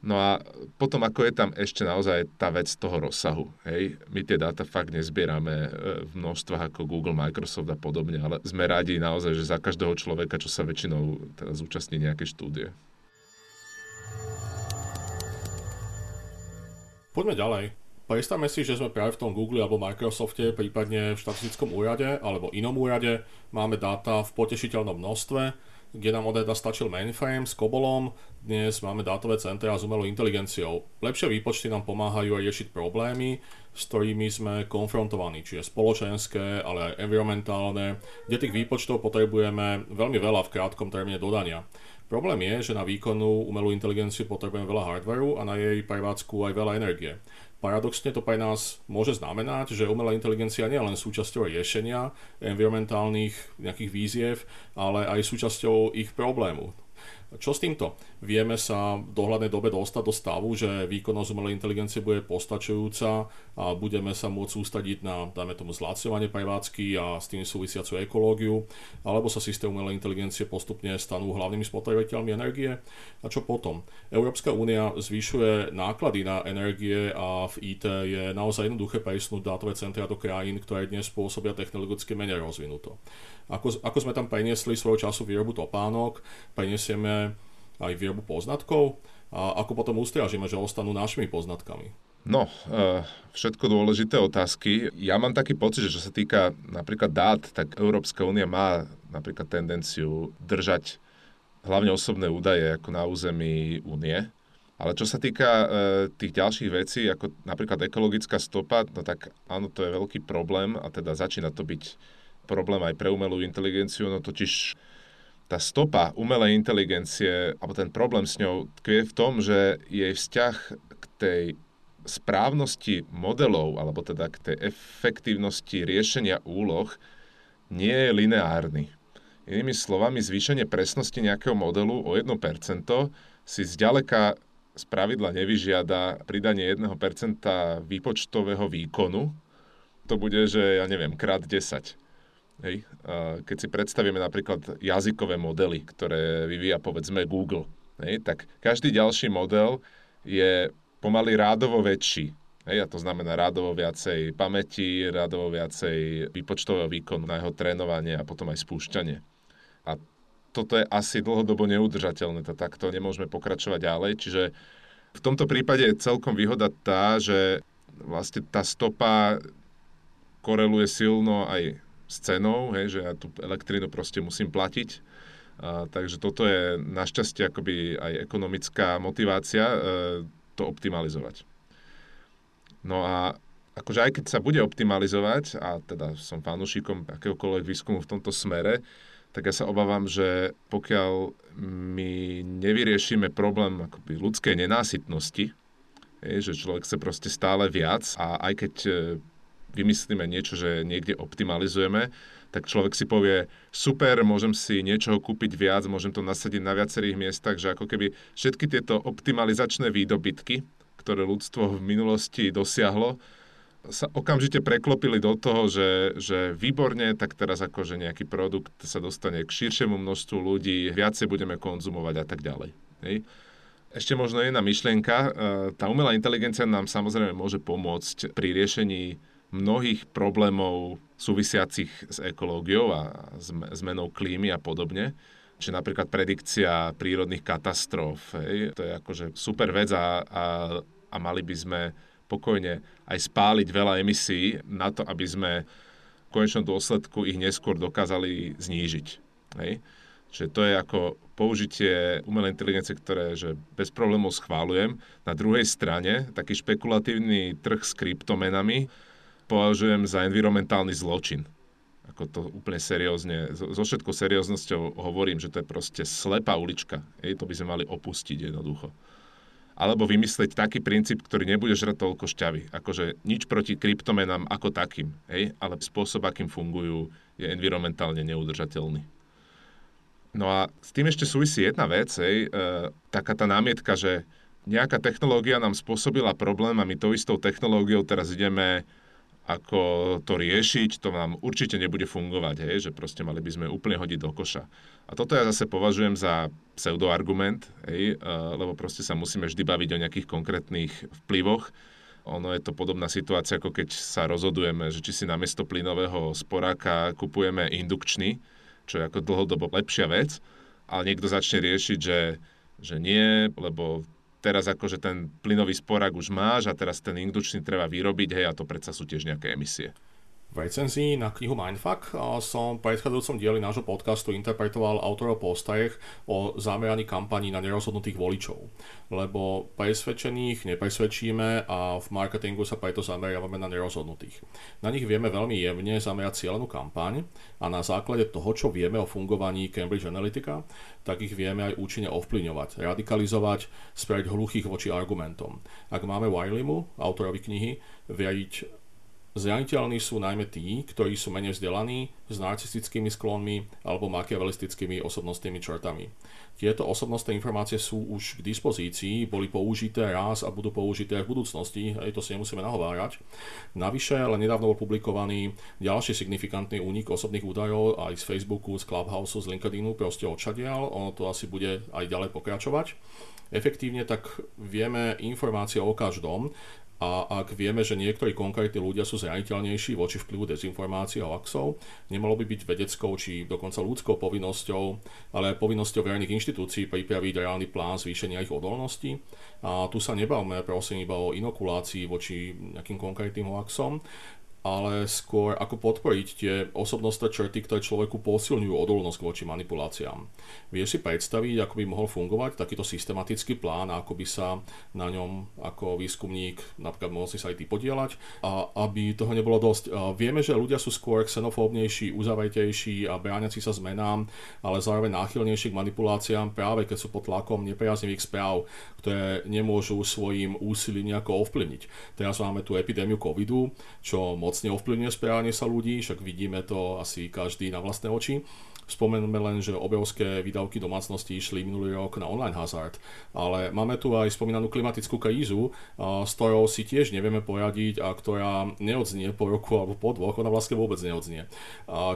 No a potom, ako je tam ešte naozaj tá vec toho rozsahu. Hej? My tie dáta fakt nezbierame v množstvách ako Google, Microsoft a podobne, ale sme radi naozaj, že za každého človeka, čo sa väčšinou teda zúčastní nejaké štúdie. Poďme ďalej. Predstavme si, že sme práve v tom Google alebo Microsofte, prípadne v štatistickom úrade alebo inom úrade, máme dáta v potešiteľnom množstve, kde nám odeda stačil mainframe s kobolom, dnes máme dátové centra s umelou inteligenciou. Lepšie výpočty nám pomáhajú aj riešiť problémy, s ktorými sme konfrontovaní, čiže spoločenské, ale aj environmentálne, kde tých výpočtov potrebujeme veľmi veľa v krátkom termíne dodania. Problém je, že na výkonnú umelú inteligenciu potrebujeme veľa hardwareu a na jej prevádzku aj veľa energie. Paradoxne to pre nás môže znamenať, že umelá inteligencia nie je len súčasťou riešenia environmentálnych nejakých výziev, ale aj súčasťou ich problému. Čo s týmto? Vieme sa v dohľadnej dobe dostať do stavu, že výkonnosť umelej inteligencie bude postačujúca a budeme sa môcť sústrediť na, dajme tomu, zlacňovanie prevádzky a s tým súvisiacu ekológiu, alebo sa systém umelej inteligencie postupne stanú hlavnými spotrebiteľmi energie. A čo potom? Európska únia zvyšuje náklady na energie a v IT je naozaj jednoduché presunúť dátové centra do krajín, ktoré dnes pôsobia technologicky menej rozvinuto. Ako sme tam preniesli svojho času výrobu topánok, preniesieme aj výrobu poznatkov a ako potom ustriažime, že ostanú našimi poznatkami? No, všetko dôležité otázky. Ja mám taký pocit, že čo sa týka napríklad dát, tak Európska únia má napríklad tendenciu držať hlavne osobné údaje ako na území únie. Ale čo sa týka tých ďalších vecí, ako napríklad ekologická stopa, no tak áno, to je veľký problém a teda začína to byť problém aj pre umelú inteligenciu, no totiž tá stopa umelej inteligencie, alebo ten problém s ňou tkvie v tom, že jej vzťah k tej správnosti modelov, alebo teda k tej efektívnosti riešenia úloh, nie je lineárny. Inými slovami, zvýšenie presnosti nejakého modelu o 1% si zďaleka spravidla nevyžiada pridanie 1% výpočtového výkonu. To bude, že ja neviem, krát 10. Hej. Keď si predstavíme napríklad jazykové modely, ktoré vyvíja povedzme Google, hej, tak každý ďalší model je pomaly rádovo väčší. Hej, a to znamená rádovo viacej pamäti, rádovo viacej výpočtového výkonu na jeho trénovanie a potom aj spúšťanie. A toto je asi dlhodobo neudržateľné, takto nemôžeme pokračovať ďalej. Čiže v tomto prípade je celkom výhoda tá, že vlastne tá stopa koreluje silno aj s cenou, hej, že ja tú elektrínu proste musím platiť. Takže toto je našťastie akoby aj ekonomická motivácia to optimalizovať. No a akože aj keď sa bude optimalizovať, a teda som fanúšikom akéhokoľvek výskumu v tomto smere, tak ja sa obávam, že pokiaľ my nevyriešime problém akoby ľudskej nenásytnosti, hej, že človek chce proste stále viac a aj keď vymyslíme niečo, že niekde optimalizujeme, tak človek si povie, super, môžem si niečoho kúpiť viac, môžem to nasadiť na viacerých miestach, že ako keby všetky tieto optimalizačné výdobytky, ktoré ľudstvo v minulosti dosiahlo, sa okamžite preklopili do toho, že výborne, tak teraz akože nejaký produkt sa dostane k širšiemu množstvu ľudí, viacej budeme konzumovať a tak ďalej. Hej. Ešte možno jedna myšlienka. Tá umelá inteligencia nám samozrejme môže pomôcť pri riešení mnohých problémov súvisiacich s ekológiou a zmenou klímy a podobne. Čiže napríklad predikcia prírodných katastrof. Hej. To je akože super vec a mali by sme pokojne aj spáliť veľa emisií na to, aby sme v konečnom dôsledku ich neskôr dokázali znížiť. Hej. Čiže to je ako použitie umelej inteligencie, ktoré že bez problémov schváľujem. Na druhej strane, taký špekulatívny trh s kryptomenami považujem za environmentálny zločin. Ako to úplne seriózne, so všetkou serióznosťou hovorím, že to je proste slepá ulička. Hej. To by sme mali opustiť jednoducho. Alebo vymyslieť taký princíp, ktorý nebude žrať toľko šťavy. Akože nič proti kryptomenám ako takým, hej? Ale spôsob, akým fungujú, je environmentálne neudržateľný. No a s tým ešte súvisí jedna vec, hej? Taká tá námietka, že nejaká technológia nám spôsobila problém a my tou istou technológiou teraz ideme ako to riešiť, to nám určite nebude fungovať, hej? Že proste mali by sme úplne hodiť do koša. A toto ja zase považujem za pseudoargument, hej, lebo proste sa musíme vždy baviť o nejakých konkrétnych vplyvoch. Ono je to podobná situácia, ako keď sa rozhodujeme, že či si namiesto plynového sporáka kupujeme indukčný, čo je ako dlhodobo lepšia vec, ale niekto začne riešiť, že nie, lebo teraz akože ten plynový sporák už máš a teraz ten indukčný treba vyrobiť, hej, a to predsa sú tiež nejaké emisie. V recenzii na knihu Mindfuck som v predchádzajúcom dieli nášho podcastu interpretoval autorov postreh o zameraní kampaní na nerozhodnutých voličov. Lebo presvedčených nepresvedčíme a v marketingu sa preto zameriavame na nerozhodnutých. Na nich vieme veľmi jemne zamerať cieľenú kampaň a na základe toho, čo vieme o fungovaní Cambridge Analytica, tak ich vieme aj účinne ovplyvňovať, radikalizovať, spraviť hluchých voči argumentom. Ak máme Wileymu, autorovi knihy, veriť, zraniteľní sú najmä tí, ktorí sú menej vzdelaní, s narcistickými sklonmi alebo machiavelistickými osobnostnými črtami. Tieto osobnostné informácie sú už k dispozícii, boli použité raz a budú použité aj v budúcnosti, aj to si nemusíme nahovárať. Navyše, len nedávno bol publikovaný ďalší signifikantný únik osobných údajov aj z Facebooku, z Clubhouse, z LinkedInu, proste odčadiaľ, ono to asi bude aj ďalej pokračovať. Efektívne tak vieme informácie o každom, a ak vieme, že niektorí konkrétni ľudia sú zraniteľnejší voči vplyvu dezinformácií a hoaxov, nemalo by byť vedeckou či dokonca ľudskou povinnosťou, ale aj povinnosťou verejných inštitúcií pripraviť reálny plán zvýšenia ich odolnosti. A tu sa nebavme prosím iba o inokulácii voči nejakým konkrétnym hoaxom, ale skôr ako podporiť tie osobnostné črty, ktoré človeku posilňujú odolnosť voči manipuláciám. Vieš si predstaviť, ako by mohol fungovať takýto systematický plán, ako by sa na ňom ako výskumník napríklad mohol si sa aj ty podieľať, a aby toho nebolo dosť. Vieme, že ľudia sú skôr xenofóbnejší, uzavretejší a brániaci sa zmenám, ale zároveň náchylnejší k manipuláciám práve keď sú pod tlakom nepriaznivých správ, ktoré nemôžu svojím úsilím nejako ovplyvniť. Teraz máme tu epidémiu covidu, čo mocne ovplyvňuje správanie sa ľudí, však vidíme to asi každý na vlastné oči. Spomeneme len, že obrovské výdavky domácnosti išli minulý rok na online hazard, ale máme tu aj spomínanú klimatickú krízu, s ktorou si tiež nevieme poradiť a ktorá neodznie po roku alebo po dvoch, ona vlastne vôbec neodznie.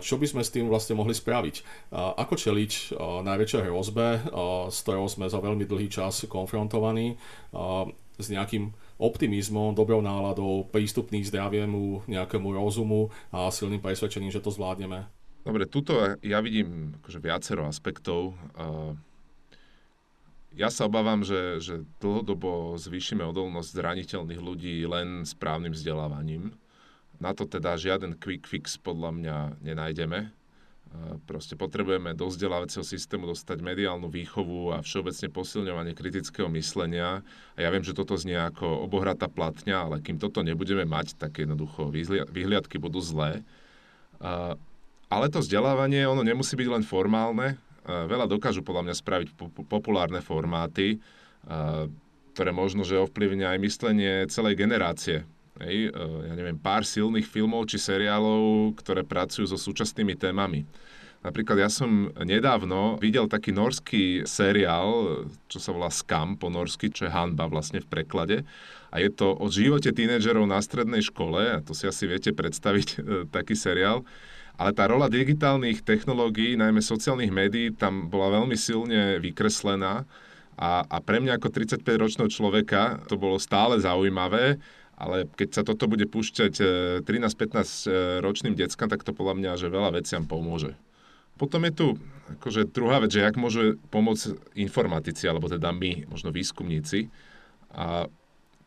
Čo by sme s tým vlastne mohli spraviť? Ako čeliť najväčšej hrozbe, s ktorou sme za veľmi dlhý čas konfrontovaní, s nejakým optimizmom, dobrou náladou, prístupný zdravému nejakému rozumu a silným presvedčením, že to zvládneme. Dobre, tuto ja vidím akože viacero aspektov. Ja sa obávam, že dlhodobo zvýšime odolnosť zraniteľných ľudí len správnym vzdelávaním. Na to teda žiaden quick fix podľa mňa nenájdeme. Proste potrebujeme do vzdelávacieho systému dostať mediálnu výchovu a všeobecne posilňovanie kritického myslenia. A ja viem, že toto znie ako obohratá platňa, ale kým toto nebudeme mať, tak jednoducho vyhliadky budú zlé. Ale to vzdelávanie, ono nemusí byť len formálne. Veľa dokážu podľa mňa spraviť populárne formáty, ktoré možno, že ovplyvňa aj myslenie celej generácie. ja neviem, pár silných filmov či seriálov, ktoré pracujú so súčasnými témami. Napríklad ja som nedávno videl taký norský seriál, čo sa volá Skam po norsky, čo je hanba vlastne v preklade. A je to o živote tínedžerov na strednej škole, a to si asi viete predstaviť taký seriál. Ale tá rola digitálnych technológií, najmä sociálnych médií, tam bola veľmi silne vykreslená. A pre mňa ako 35-ročného človeka to bolo stále zaujímavé, ale keď sa toto bude púšťať 13-15 ročným deckám, tak to podľa mňa, že veľa veciam pomôže. Potom je tu akože druhá vec, že jak môže pomôcť informatici, alebo teda my, možno výskumníci. A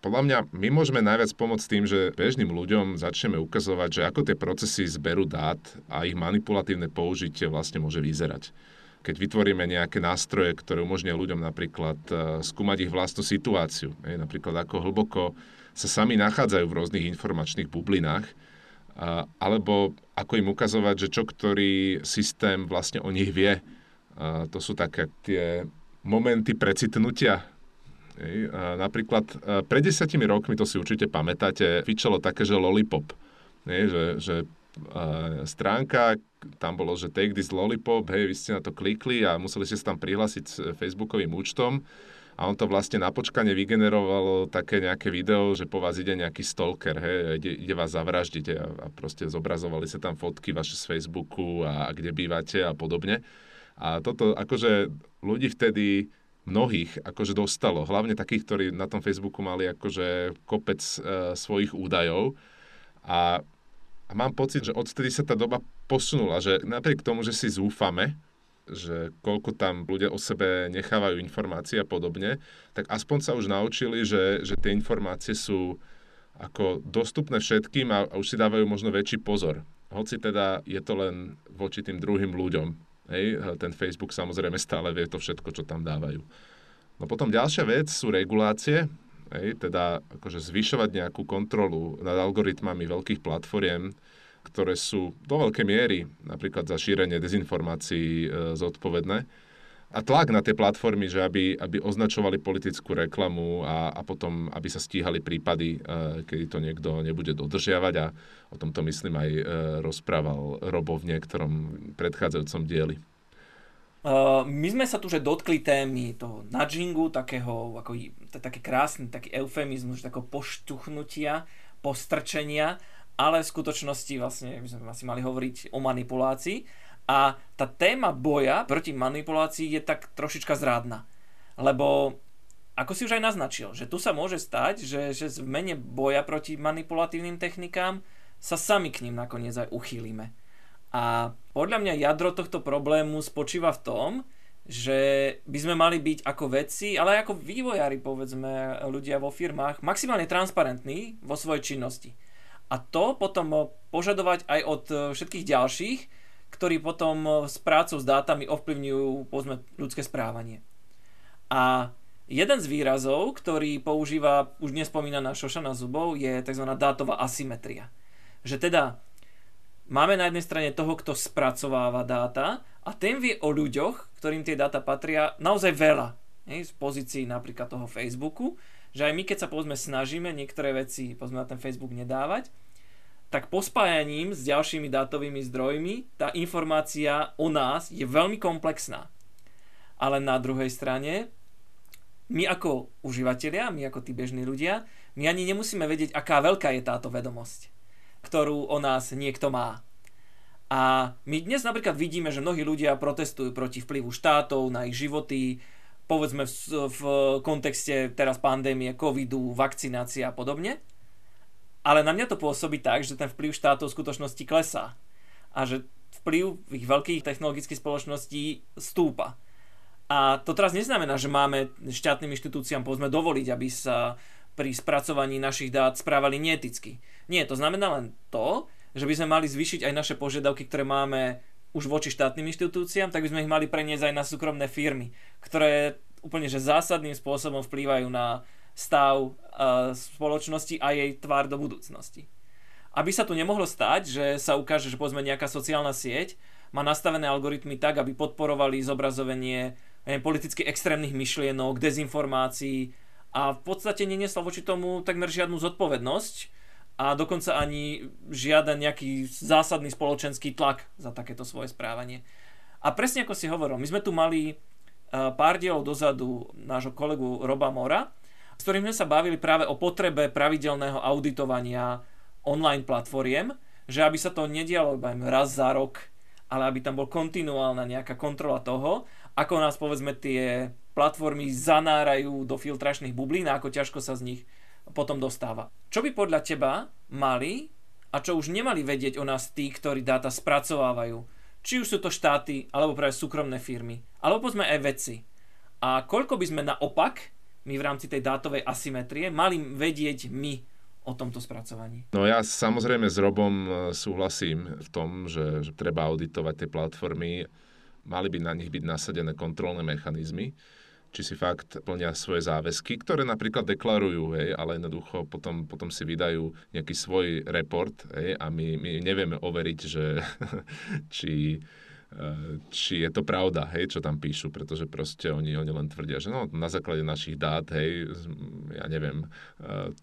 podľa mňa my môžeme najviac pomôcť tým, že bežným ľuďom začneme ukazovať, že ako tie procesy zberu dát a ich manipulatívne použitie vlastne môže vyzerať. Keď vytvoríme nejaké nástroje, ktoré umožnia ľuďom napríklad skúmať ich vlastnú situáciu, napríklad ako hlboko sa sami nachádzajú v rôznych informačných bublinách, alebo ako im ukazovať, že čo ktorý systém vlastne o nich vie. To sú také tie momenty precitnutia. Napríklad pred 10 rokmi, to si určite pamätáte, fičalo také, že lollipop. Že stránka, tam bolo, že take this lollipop, hej, vy ste na to klikli a museli ste sa tam prihlásiť s Facebookovým účtom a on to vlastne na počkanie vygenerovalo také nejaké video, že po vás ide nejaký stalker, hej, ide vás zavraždiť a proste zobrazovali sa tam fotky vaše z Facebooku a kde bývate a podobne. A toto akože ľudí vtedy mnohých akože dostalo, hlavne takých, ktorí na tom Facebooku mali akože kopec svojich údajov a mám pocit, že odtedy sa tá doba posunula, že napriek tomu, že si zúfame, že koľko tam ľudia o sebe nechávajú informácie a podobne, tak aspoň sa už naučili, že tie informácie sú ako dostupné všetkým a už si dávajú možno väčší pozor. Hoci teda je to len voči tým druhým ľuďom. Hej? Ten Facebook samozrejme stále vie to všetko, čo tam dávajú. No potom ďalšia vec sú regulácie, hej? Teda akože zvyšovať nejakú kontrolu nad algoritmami veľkých platform, ktoré sú do veľkej miery napríklad za šírenie dezinformácií zodpovedné. A tlak na tie platformy, že aby označovali politickú reklamu a potom, aby sa stíhali prípady, kedy to niekto nebude dodržiavať. A o tomto, myslím, aj rozprával Robo v niektorom predchádzajúcom dieli. My sme sa tu že dotkli témy toho nudgingu, taký krásny, taký eufemizmus, takého poštuchnutia, postrčenia, ale v skutočnosti vlastne by sme asi mali hovoriť o manipulácii a tá téma boja proti manipulácii je tak trošička zrádna, lebo ako si už aj naznačil, že tu sa môže stať, že v mene boja proti manipulatívnym technikám sa sami k ním nakoniec aj uchýlime. A podľa mňa jadro tohto problému spočíva v tom, že by sme mali byť ako vedci, ale aj ako vývojári, povedzme, ľudia vo firmách, maximálne transparentní vo svojej činnosti. A to potom požadovať aj od všetkých ďalších, ktorí potom s prácou s dátami ovplyvňujú, povedzme, ľudské správanie. A jeden z výrazov, ktorý používa už nespomínaná Shoshana Zuboff, je tzv. Dátová asymetria. Že teda máme na jednej strane toho, kto spracováva dáta a ten vie o ľuďoch, ktorým tie dáta patria, naozaj veľa. Z pozícií napríklad toho Facebooku, že aj my, keď sa povedzme snažíme niektoré veci povedzme na ten Facebook nedávať, tak po spájaním s ďalšími dátovými zdrojmi tá informácia o nás je veľmi komplexná. Ale na druhej strane my ako užívateľia, my ako tí bežní ľudia, my ani nemusíme vedieť, aká veľká je táto vedomosť, ktorú o nás niekto má. A my dnes napríklad vidíme, že mnohí ľudia protestujú proti vplyvu štátov na ich životy, povedzme v kontexte teraz pandémie, covidu, vakcinácie a podobne. Ale na mňa to pôsobí tak, že ten vplyv štátov v skutočnosti klesá a že vplyv ich veľkých technologických spoločností stúpa. A to teraz neznamená, že máme štátnym inštitúciám povedzme dovoliť, aby sa pri spracovaní našich dát správali neeticky. Nie, to znamená len to, že by sme mali zvýšiť aj naše požiadavky, ktoré máme už voči štátnym inštitúciám, tak by sme ich mali preniesť aj na súkromné firmy, ktoré úplne že zásadným spôsobom vplývajú na stav spoločnosti a jej tvár do budúcnosti. Aby sa tu nemohlo stať, že sa ukáže, že povedzme nejaká sociálna sieť má nastavené algoritmy tak, aby podporovali zobrazovanie politicky extrémnych myšlienok, dezinformácií a v podstate neniesla voči tomu takmer žiadnu zodpovednosť a dokonca ani žiada nejaký zásadný spoločenský tlak za takéto svoje správanie. A presne ako si hovoril, my sme tu mali pár dielov dozadu nášho kolegu Roba Mora, s ktorým sme sa bavili práve o potrebe pravidelného auditovania online platformiem, že aby sa to nedialo iba raz za rok, ale aby tam bol kontinuálna nejaká kontrola toho, ako nás povedzme tie platformy zanárajú do filtračných bublín a ako ťažko sa z nich potom dostáva. Čo by podľa teba mali a čo už nemali vedieť o nás tí, ktorí dáta spracovávajú? Či už sú to štáty, alebo práve súkromné firmy, alebo sme aj vedci. A koľko by sme naopak, my v rámci tej dátovej asymetrie, mali vedieť my o tomto spracovaní? No ja samozrejme s Robom súhlasím v tom, že treba auditovať tie platformy. Mali by na nich byť nasadené kontrolné mechanizmy, či si fakt plnia svoje záväzky, ktoré napríklad deklarujú, hej, ale jednoducho potom si vydajú nejaký svoj report, hej, a my nevieme overiť, že či je to pravda, hej, čo tam píšu, pretože proste oni len tvrdia, že no, na základe našich dát, hej, ja neviem,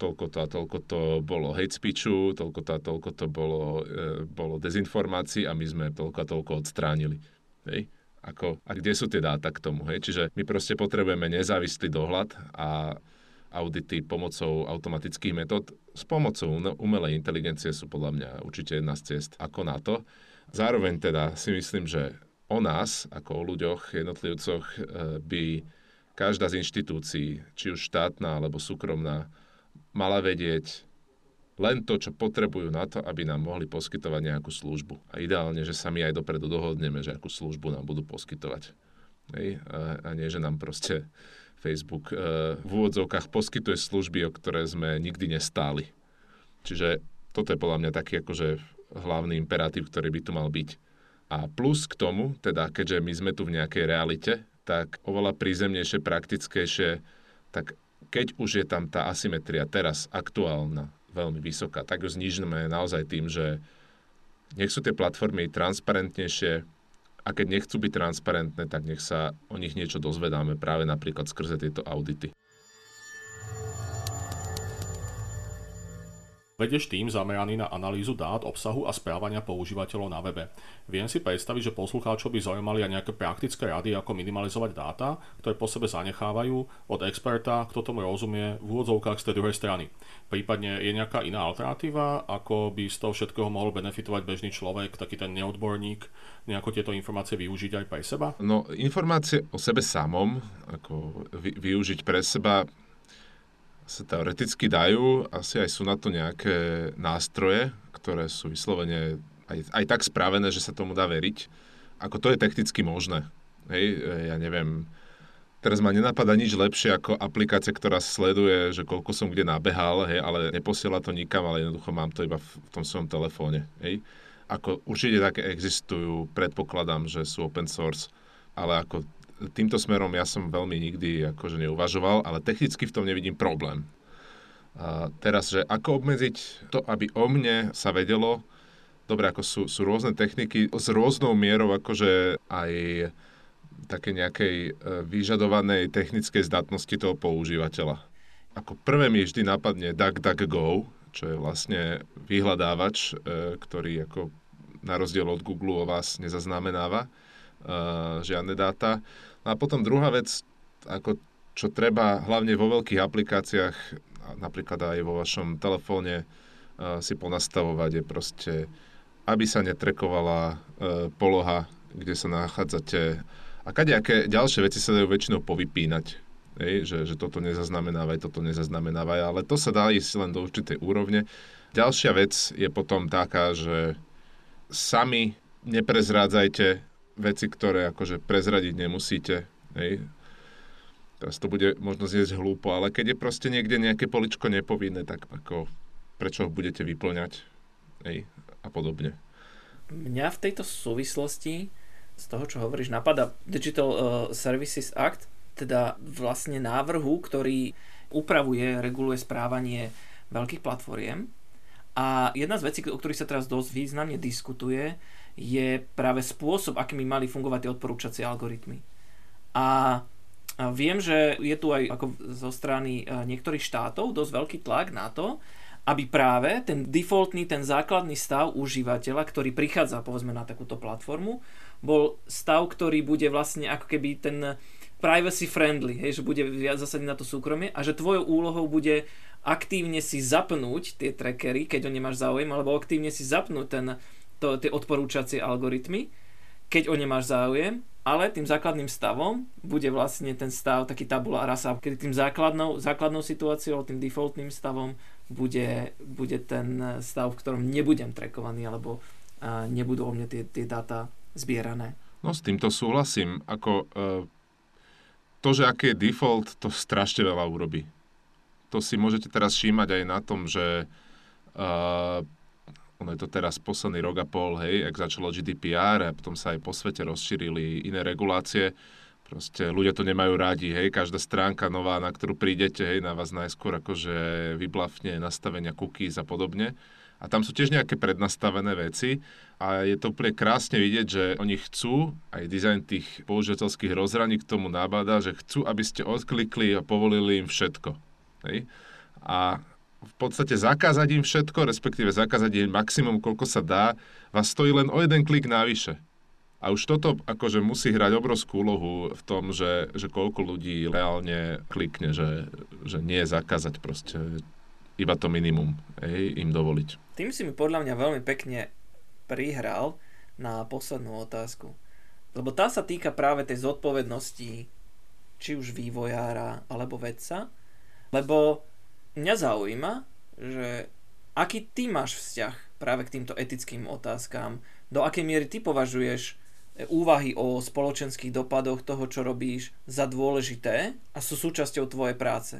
toľko to a toľko to bolo hate speechu, toľko to a toľko to bolo dezinformácií a my sme toľko a toľko odstránili, hej. A kde sú tie dáta k tomu, hej? Čiže my proste potrebujeme nezávislý dohľad a audity pomocou automatických metód s pomocou umelej inteligencie sú podľa mňa určite jedna z ciest ako na to. Zároveň teda si myslím, že o nás, ako o ľuďoch, jednotlivcoch by každá z inštitúcií, či už štátna alebo súkromná, mala vedieť len to, čo potrebujú na to, aby nám mohli poskytovať nejakú službu. A ideálne, že sa my aj dopredu dohodneme, že akú službu nám budú poskytovať. Hej? A nie, že nám proste Facebook v úvodzovkách poskytuje služby, o ktoré sme nikdy nestáli. Čiže toto je podľa mňa taký akože hlavný imperatív, ktorý by tu mal byť. A plus k tomu, teda keďže my sme tu v nejakej realite, tak oveľa prízemnejšie, praktickejšie, tak keď už je tam tá asymetria teraz aktuálna, veľmi vysoká, tak ju znižíme naozaj tým, že nech sú tie platformy transparentnejšie a keď nechcú byť transparentné, tak nech sa o nich niečo dozvedáme práve napríklad skrze tieto audity. Vedieš tým zameraný na analýzu dát, obsahu a správania používateľov na webe. Viem si predstaviť, že poslucháčov by zaujímali aj nejaké praktické rady, ako minimalizovať dáta, ktoré po sebe zanechávajú, od experta, kto tomu rozumie, v úvodzovkách z tej druhej strany. Prípadne je nejaká iná alternatíva, ako by z toho všetkého mohol benefitovať bežný človek, taký ten neodborník, nejako tieto informácie využiť aj pre seba? No, informácie o sebe samom, ako využiť pre seba, sa teoreticky dajú, asi aj sú na to nejaké nástroje, ktoré sú vyslovene aj tak spravené, že sa tomu dá veriť. Ako to je technicky možné. Hej, ja neviem, teraz ma nenapadá nič lepšie ako aplikácia, ktorá sleduje, že koľko som kde nabehal, hej, ale neposiela to nikam, ale jednoducho mám to iba v tom svojom telefóne. Hej. Ako určite také existujú, predpokladám, že sú open source, ale ako týmto smerom ja som veľmi nikdy akože neuvažoval, ale technicky v tom nevidím problém. A teraz, že ako obmedziť to, aby o mne sa vedelo, dobre, ako sú rôzne techniky s rôznou mierou akože aj také nejakej vyžadovanej technickej zdatnosti toho používateľa. Ako prvé mi vždy napadne DuckDuckGo, čo je vlastne vyhľadávač, ktorý ako na rozdiel od Google o vás nezaznamenáva žiadne dáta. No a potom druhá vec, ako čo treba hlavne vo veľkých aplikáciách, napríklad aj vo vašom telefóne, si ponastavovať je proste, aby sa netrekovala poloha, kde sa nachádzate. A kadejaké ďalšie veci sa dajú väčšinou povypínať. Hej, že toto nezaznamenávaj, ale to sa dá ísť len do určitej úrovne. Ďalšia vec je potom taká, že sami neprezrádzajte veci, ktoré akože prezradiť nemusíte. Hej. Teraz to bude možno znieť hlúpo, ale keď je proste niekde nejaké poličko nepovinné, tak ako prečo ho budete vyplňať, hej, a podobne. Mňa v tejto súvislosti z toho, čo hovoríš, napadá Digital Services Act, teda vlastne návrhu, ktorý upravuje, reguluje správanie veľkých platformiem. A jedna z vecí, o ktorých sa teraz dosť významne diskutuje, je práve spôsob, akými mali fungovať tie odporúčacie algoritmy. A viem, že je tu aj ako zo strany niektorých štátov dosť veľký tlak na to, aby práve ten defaultný, ten základný stav užívateľa, ktorý prichádza povedzme na takúto platformu, bol stav, ktorý bude vlastne ako keby ten privacy friendly, hej, že bude viac zasadený na to súkromie a že tvojou úlohou bude aktívne si zapnúť tie trackery, keď o ne máš záujem, alebo aktívne si zapnúť tie odporúčacie algoritmy, keď o ne máš záujem, ale tým základným stavom bude vlastne ten stav taký tabula rasa, kedy tým základnou situáciou, tým defaultným stavom bude ten stav, v ktorom nebudem trackovaný, alebo nebudú o mne tie dáta zbierané. No s týmto súhlasím. Ako to, že aký je default, to strašne veľa urobí. To si môžete teraz všímať aj na tom, že ono je to teraz posledný rok a pol, hej, ak začalo GDPR a potom sa aj po svete rozšírili iné regulácie. Proste ľudia to nemajú rádi, hej, každá stránka nová, na ktorú prídete, hej, na vás najskôr akože vyblafne nastavenia cookies a podobne. A tam sú tiež nejaké prednastavené veci a je to úplne krásne vidieť, že oni chcú, aj dizajn tých používateľských rozhraní k tomu nabáda, že chcú, aby ste odklikli a povolili im všetko, hej. A v podstate zakázať im všetko, respektíve zakázať im maximum, koľko sa dá, vás stojí len o jeden klik navyše. A už toto akože musí hrať obrovskú úlohu v tom, že koľko ľudí reálne klikne, že nie zakázať proste iba to minimum, hej, im dovoliť. Tým si mi podľa mňa veľmi pekne prihral na poslednú otázku. Lebo tá sa týka práve tej zodpovednosti, či už vývojára alebo vedca. Lebo mňa zaujíma, že aký ty máš vzťah práve k týmto etickým otázkam, do akej miery ty považuješ úvahy o spoločenských dopadoch toho, čo robíš, za dôležité a sú súčasťou tvojej práce.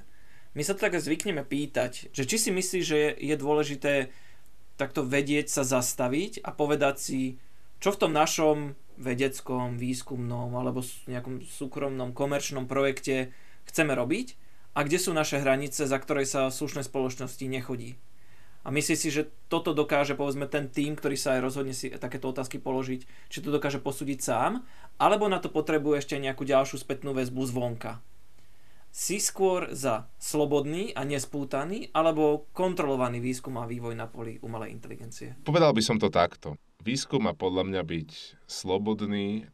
My sa to tak zvykneme pýtať, že či si myslíš, že je dôležité takto vedieť sa zastaviť a povedať si, čo v tom našom vedeckom, výskumnom alebo nejakom súkromnom, komerčnom projekte chceme robiť a kde sú naše hranice, za ktoré sa v slušnej spoločnosti nechodí. A myslíš si, že toto dokáže, povedzme, ten tým, ktorý sa aj rozhodne si takéto otázky položiť, či to dokáže posúdiť sám, alebo na to potrebuje ešte nejakú ďalšiu spätnú väzbu zvonka? Si skôr za slobodný a nespútaný, alebo kontrolovaný výskum a vývoj na poli umelej inteligencie? Povedal by som to takto. Výskum má podľa mňa byť slobodný,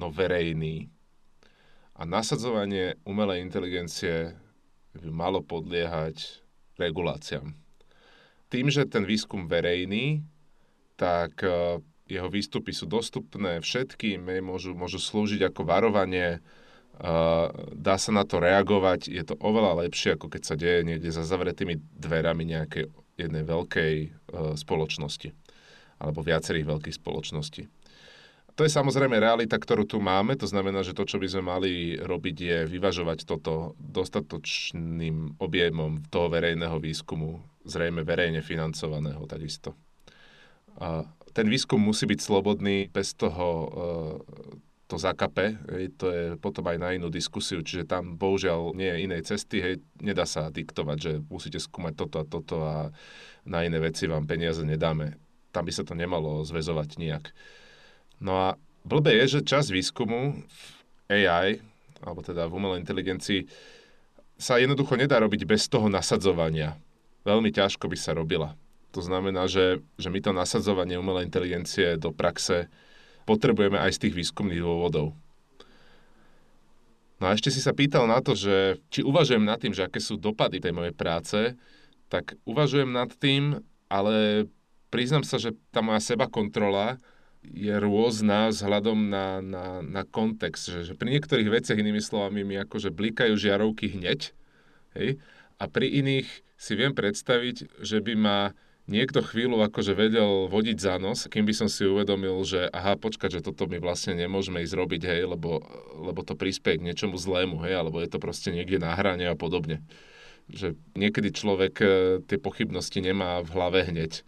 no verejný. A nasadzovanie umelej inteligencie by malo podliehať reguláciám. Tým, že ten výskum verejný, tak jeho výstupy sú dostupné všetkým, môžu slúžiť ako varovanie, dá sa na to reagovať, je to oveľa lepšie, ako keď sa deje niekde za zavretými dverami nejakej jednej veľkej spoločnosti alebo viacerých veľkých spoločností. To je samozrejme realita, ktorú tu máme, to znamená, že to, čo by sme mali robiť, je vyvažovať toto dostatočným objemom toho verejného výskumu, zrejme verejne financovaného takisto. A ten výskum musí byť slobodný, bez toho to zakape, hej, to je potom aj na inú diskusiu, čiže tam bohužiaľ nie je inej cesty, hej, nedá sa diktovať, že musíte skúmať toto a toto a na iné veci vám peniaze nedáme. Tam by sa to nemalo zväzovať nijak. No a blbé je, že časť výskumu v AI, alebo teda v umelej inteligencii, sa jednoducho nedá robiť bez toho nasadzovania. Veľmi ťažko by sa robila. To znamená, že my to nasadzovanie umelej inteligencie do praxe potrebujeme aj z tých výskumných dôvodov. No a ešte si sa pýtal na to, že či uvažujem nad tým, že aké sú dopady tej mojej práce, tak uvažujem nad tým, ale priznám sa, že tá moja sebakontrola je rôzna vzhľadom na kontext. Že pri niektorých veciach, inými slovami, mi akože blikajú žiarovky hneď, hej? A pri iných si viem predstaviť, že by ma niekto chvíľu akože vedel vodiť za nos, kým by som si uvedomil, že aha, počkať, že toto my vlastne nemôžeme ísť robiť, hej, lebo to prispieje k niečomu zlému, hej, alebo je to proste niekde na hrane a podobne. Že niekedy človek tie pochybnosti nemá v hlave hneď.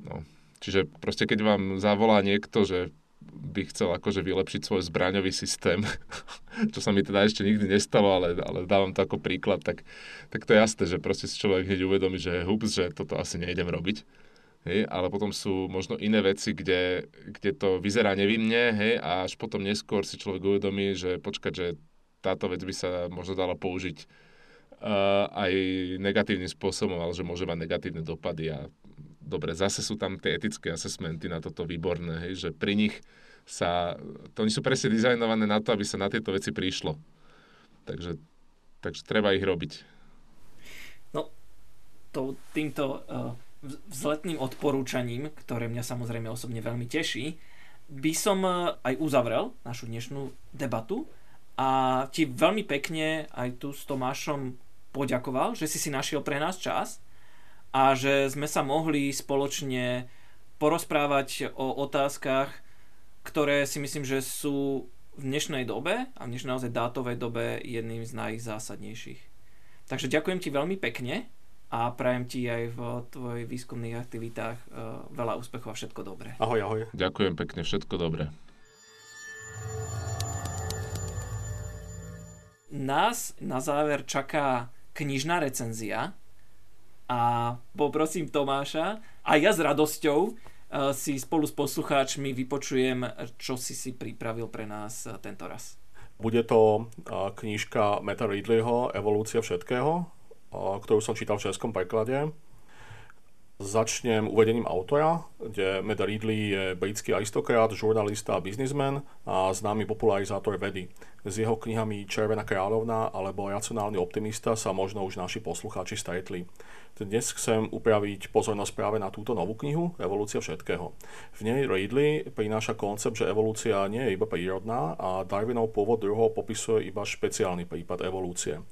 No, čiže proste keď vám zavolá niekto, že by chcel akože vylepšiť svoj zbraňový systém, čo sa mi teda ešte nikdy nestalo, ale dávam to ako príklad, tak to je jasné, že proste si človek hneď uvedomí, že hups, že toto asi nejdem robiť. Hej? Ale potom sú možno iné veci, kde to vyzerá nevinne, hej? A až potom neskôr si človek uvedomí, že počkať, že táto vec by sa možno dala použiť aj negatívnym spôsobom, ale že môže mať negatívne dopady. A dobre, zase sú tam tie etické assessmenty na toto výborné, hej, že pri nich sa, to oni sú presne dizajnované na to, aby sa na tieto veci prišlo. Takže treba ich robiť. No, týmto vzletným odporúčaním, ktoré mňa samozrejme osobne veľmi teší, by som aj uzavrel našu dnešnú debatu a ti veľmi pekne aj tu s Tomášom poďakoval, že si našiel pre nás čas a že sme sa mohli spoločne porozprávať o otázkach, ktoré si myslím, že sú v dnešnej dobe a v dnešnej naozaj dátovej dobe jedným z najzásadnejších. Takže ďakujem ti veľmi pekne a prajem ti aj v tvojich výskumných aktivitách veľa úspechov a všetko dobré. Ahoj, ahoj. Ďakujem pekne, všetko dobré. Nás na záver čaká knižná recenzia a poprosím Tomáša a ja s radosťou si spolu s poslucháčmi vypočujem, čo si pripravil pre nás tento raz. Bude to knižka Matta Ridleyho Evolúcia všetkého, ktorú som čítal v českom preklade. Začnem uvedením autora, kde Matt Ridley je britský aristokrat, žurnalista a biznismen a známy popularizátor vedy. S jeho knihami Červená kráľovna alebo Racionálny optimista sa možno už naši poslucháči stretli. Dnes chcem upraviť pozornosť práve na túto novú knihu Evolúcia všetkého. V nej Ridley prináša koncept, že evolúcia nie je iba prírodná a Darwinov pôvod druhov popisuje iba špeciálny prípad evolúcie.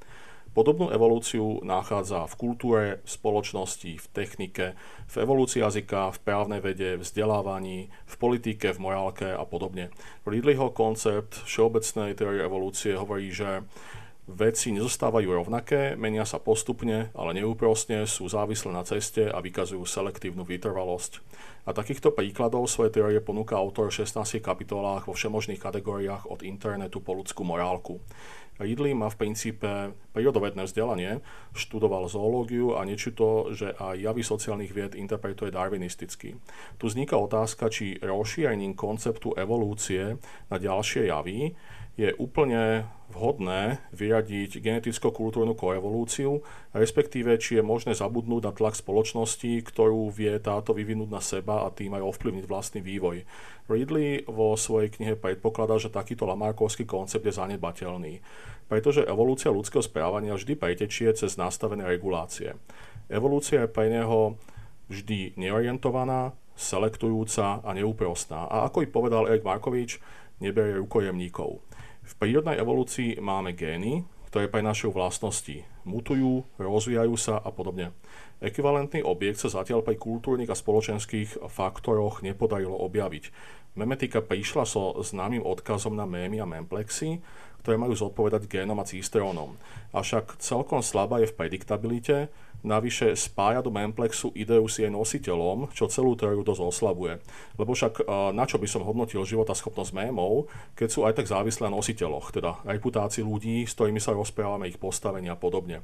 Podobnú evolúciu nachádza v kultúre, v spoločnosti, v technike, v evolúcii jazyka, v právnej vede, v vzdelávaní, v politike, v morálke a podobne. Ridleyho koncept všeobecnej teórie evolúcie hovorí, že veci nezostávajú rovnaké, menia sa postupne, ale neúprosne, sú závislé na ceste a vykazujú selektívnu vytrvalosť. A takýchto príkladov svoje teórie ponúka autor v 16 kapitolách vo všemožných kategóriách od internetu po ľudskú morálku. Ridley má v princípe prírodovedné vzdelanie, študoval zoológiu a niečo to, že aj javy sociálnych vied interpretuje darwinisticky. Tu vzniká otázka, či rozšírením konceptu evolúcie na ďalšie javy je úplne vhodné vyradiť geneticko-kultúrnu koevolúciu, respektíve či je možné zabudnúť na tlak spoločnosti, ktorú vie táto vyvinúť na seba a tým aj ovplyvniť vlastný vývoj. Ridley vo svojej knihe predpokladá, že takýto lamarkovský koncept je zanedbateľný, pretože evolúcia ľudského správania vždy pretečie cez nastavené regulácie. Evolúcia je pre neho vždy neorientovaná, selektujúca a neúprostná. A ako i povedal Erik Markovič, neberie rukojemníkov. V prírodnej evolúcii máme gény, ktoré prenášajú vlastnosti. Mutujú, rozvíjajú sa a podobne. Ekvivalentný objekt sa zatiaľ pri kultúrnych a spoločenských faktoroch nepodarilo objaviť. Memetika prišla so známym odkazom na mémy a memplexy, ktoré majú zodpovedať génom a cistrónom. Avšak celkom slabá je v prediktabilite, navyše spája do memplexu ideu s jej nositeľom, čo celú teóriu dosť oslabuje. Lebo však na čo by som hodnotil život a schopnosť mémov, keď sú aj tak závislé na nositeľoch, teda reputácii ľudí, s ktorými sa rozprávame, ich postavenie a podobne.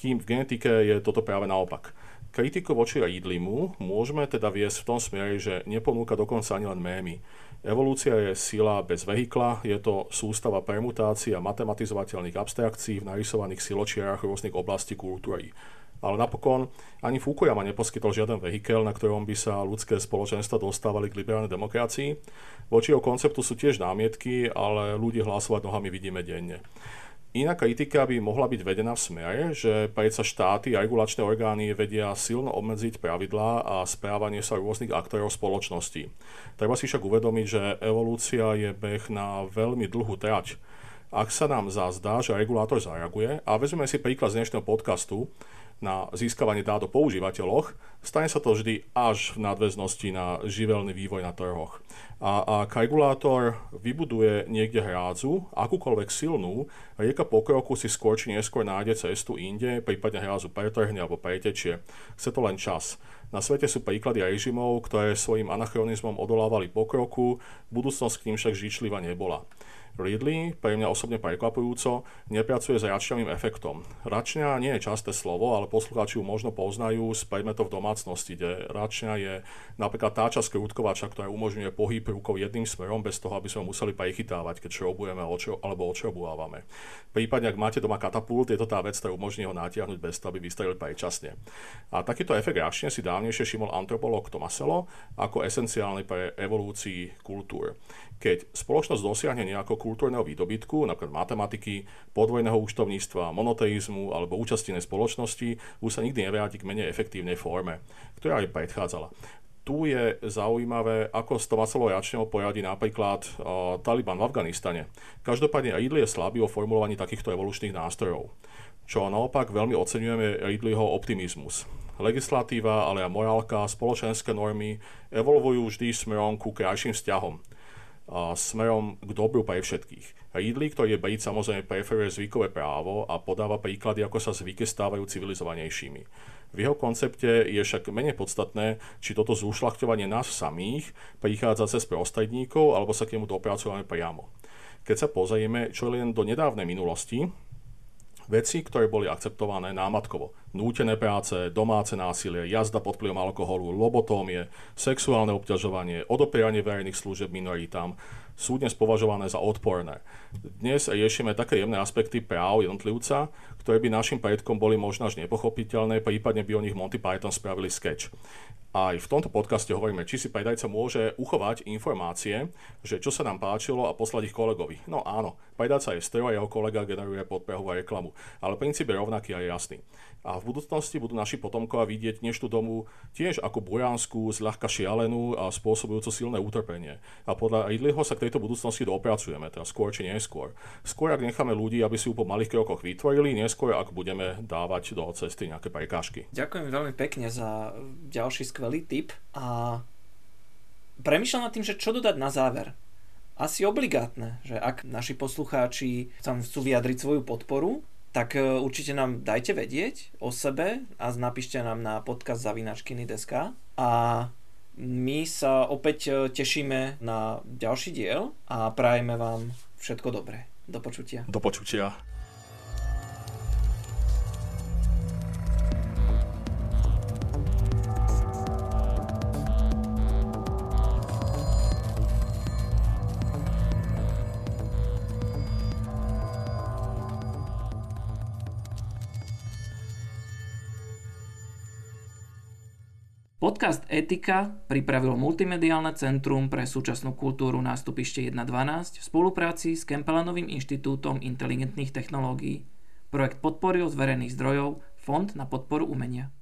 Kým v genetike je toto práve naopak. Kritiku voči Ridleymu môžeme teda viesť v tom smere, že neponúka dokonca ani len mémy. Evolúcia je sila bez vehikla, je to sústava permutácií a matematizovateľných abstrakcií v narysovaných siločiarach rôznych oblastí kultúry. Ale napokon ani Fukuyama neposkytol žiaden vehikel, na ktorom by sa ľudské spoločenstva dostávali k liberálnej demokracii. Voči jeho konceptu sú tiež námietky, ale ľudí hlasovať nohami vidíme denne. Iná kritika by mohla byť vedená v smere, že predsa štáty a regulačné orgány vedia silno obmedziť pravidlá a správanie sa rôznych aktérov spoločnosti. Treba si však uvedomiť, že evolúcia je beh na veľmi dlhú trať. Ak sa nám zazdá, že regulátor zareaguje, a vezmeme si príklad z dnešného podcastu na získavanie dát o používateľoch, stane sa to vždy až v nadväznosti na živelný vývoj na trhoch. A ak regulátor vybuduje niekde hrádzu, akúkoľvek silnú, rieka pokroku si skôr či neskôr nájde cestu inde, prípadne hrádzu pretrhne alebo pretečie. Chce to len čas. Na svete sú príklady režimov, ktoré svojim anachronizmom odolávali pokroku, budúcnosť k ním však žičliva nebola. Ridley, pre mňa osobne prekvapujúco, nepracuje s račňovým efektom. Račňa nie je časté slovo, ale poslucháči ju možno poznajú z predmetov domácnosti, kde račňa je napríklad tá časť krútkovača, ktorá umožňuje pohyb rukou jedným smerom bez toho, aby sme museli prichytávať, keď šroubujeme alebo očrobúvame. Prípadne, ak máte doma katapult, je to tá vec, ktorá umožní ho natiahnuť bez toho, aby vystrelil prečasne. A takýto efekt račne si dávnejšie všimol antropolog Tomaselo ako esenciálny pre evolúcii kultúr. Keď spoločnosť dosiahne nejakého kultúrneho výdobytku, napríklad matematiky, podvojného účtovníctva, monoteizmu alebo účastinej spoločnosti, už sa nikdy nevráti k menej efektívnej forme, ktorá aj predchádzala. Tu je zaujímavé, ako s Tomaselom račňou poradí napríklad Taliban v Afganistane. Každopádne Ridley je slabý o formulovaní takýchto evolučných nástrojov. Čo naopak veľmi oceňujeme Ridleyho optimizmus. Legislatíva, ale aj morálka, spoločenské normy evolvujú vždy smerom ku krajším vzťahom. A smerom k dobru pre všetkých. Ridley, ktorý je Brit, samozrejme preferuje zvykové právo a podáva príklady, ako sa zvyky stávajú civilizovanejšími. V jeho koncepte je však menej podstatné, či toto zúšľachtovanie nás samých prichádza cez prostredníkov, alebo sa k nemu dopracujeme priamo. Keď sa pozrieme, čo len do nedávnej minulosti, veci, ktoré boli akceptované námatkovo. Nútené práce, domáce násilie, jazda pod vplyvom alkoholu, lobotómie, sexuálne obťažovanie, odopieranie verejných služieb minoritám sú dnes považované za odporné. Dnes riešime také jemné aspekty práv jednotlivca, ktoré by našim predkom boli možno až nepochopiteľné, prípadne by o nich Monty Python spravili sketch. Aj v tomto podcaste hovoríme, či si predajca môže uchovať informácie, že čo sa nám páčilo a poslať ich kolegovi. No áno, predajca je stroj a jeho kolega generuje podprahovú reklamu, ale princíp je rovnaký a je jasný. A v budúcnosti budú naši potomkovia vidieť dnešnú domu tiež ako buránsku, zľahka šialenú a spôsobujúco silné utrpenie. A podľa Ridleyho sa k tejto budúcnosti dopracujeme, teda skôr či neskôr. Skôr ak necháme ľudí, aby si ju po malých krokoch vytvorili, neskôr ak budeme dávať do cesty nejaké prekážky. Ďakujem veľmi pekne za ďalší veľký tip a premýšľam nad tým, že čo dodať na záver. Asi obligátne, že ak naši poslucháči tam chcú vyjadriť svoju podporu, tak určite nám dajte vedieť o sebe a napíšte nám na podcast@kiny.sk a my sa opäť tešíme na ďalší diel a prajeme vám všetko dobré. Do počutia. Do počutia. Podcast Etika pripravilo Multimediálne centrum pre súčasnú kultúru Nástupište 1.12 v spolupráci s Kempelanovým inštitútom inteligentných technológií. Projekt podporil z verejných zdrojov Fond na podporu umenia.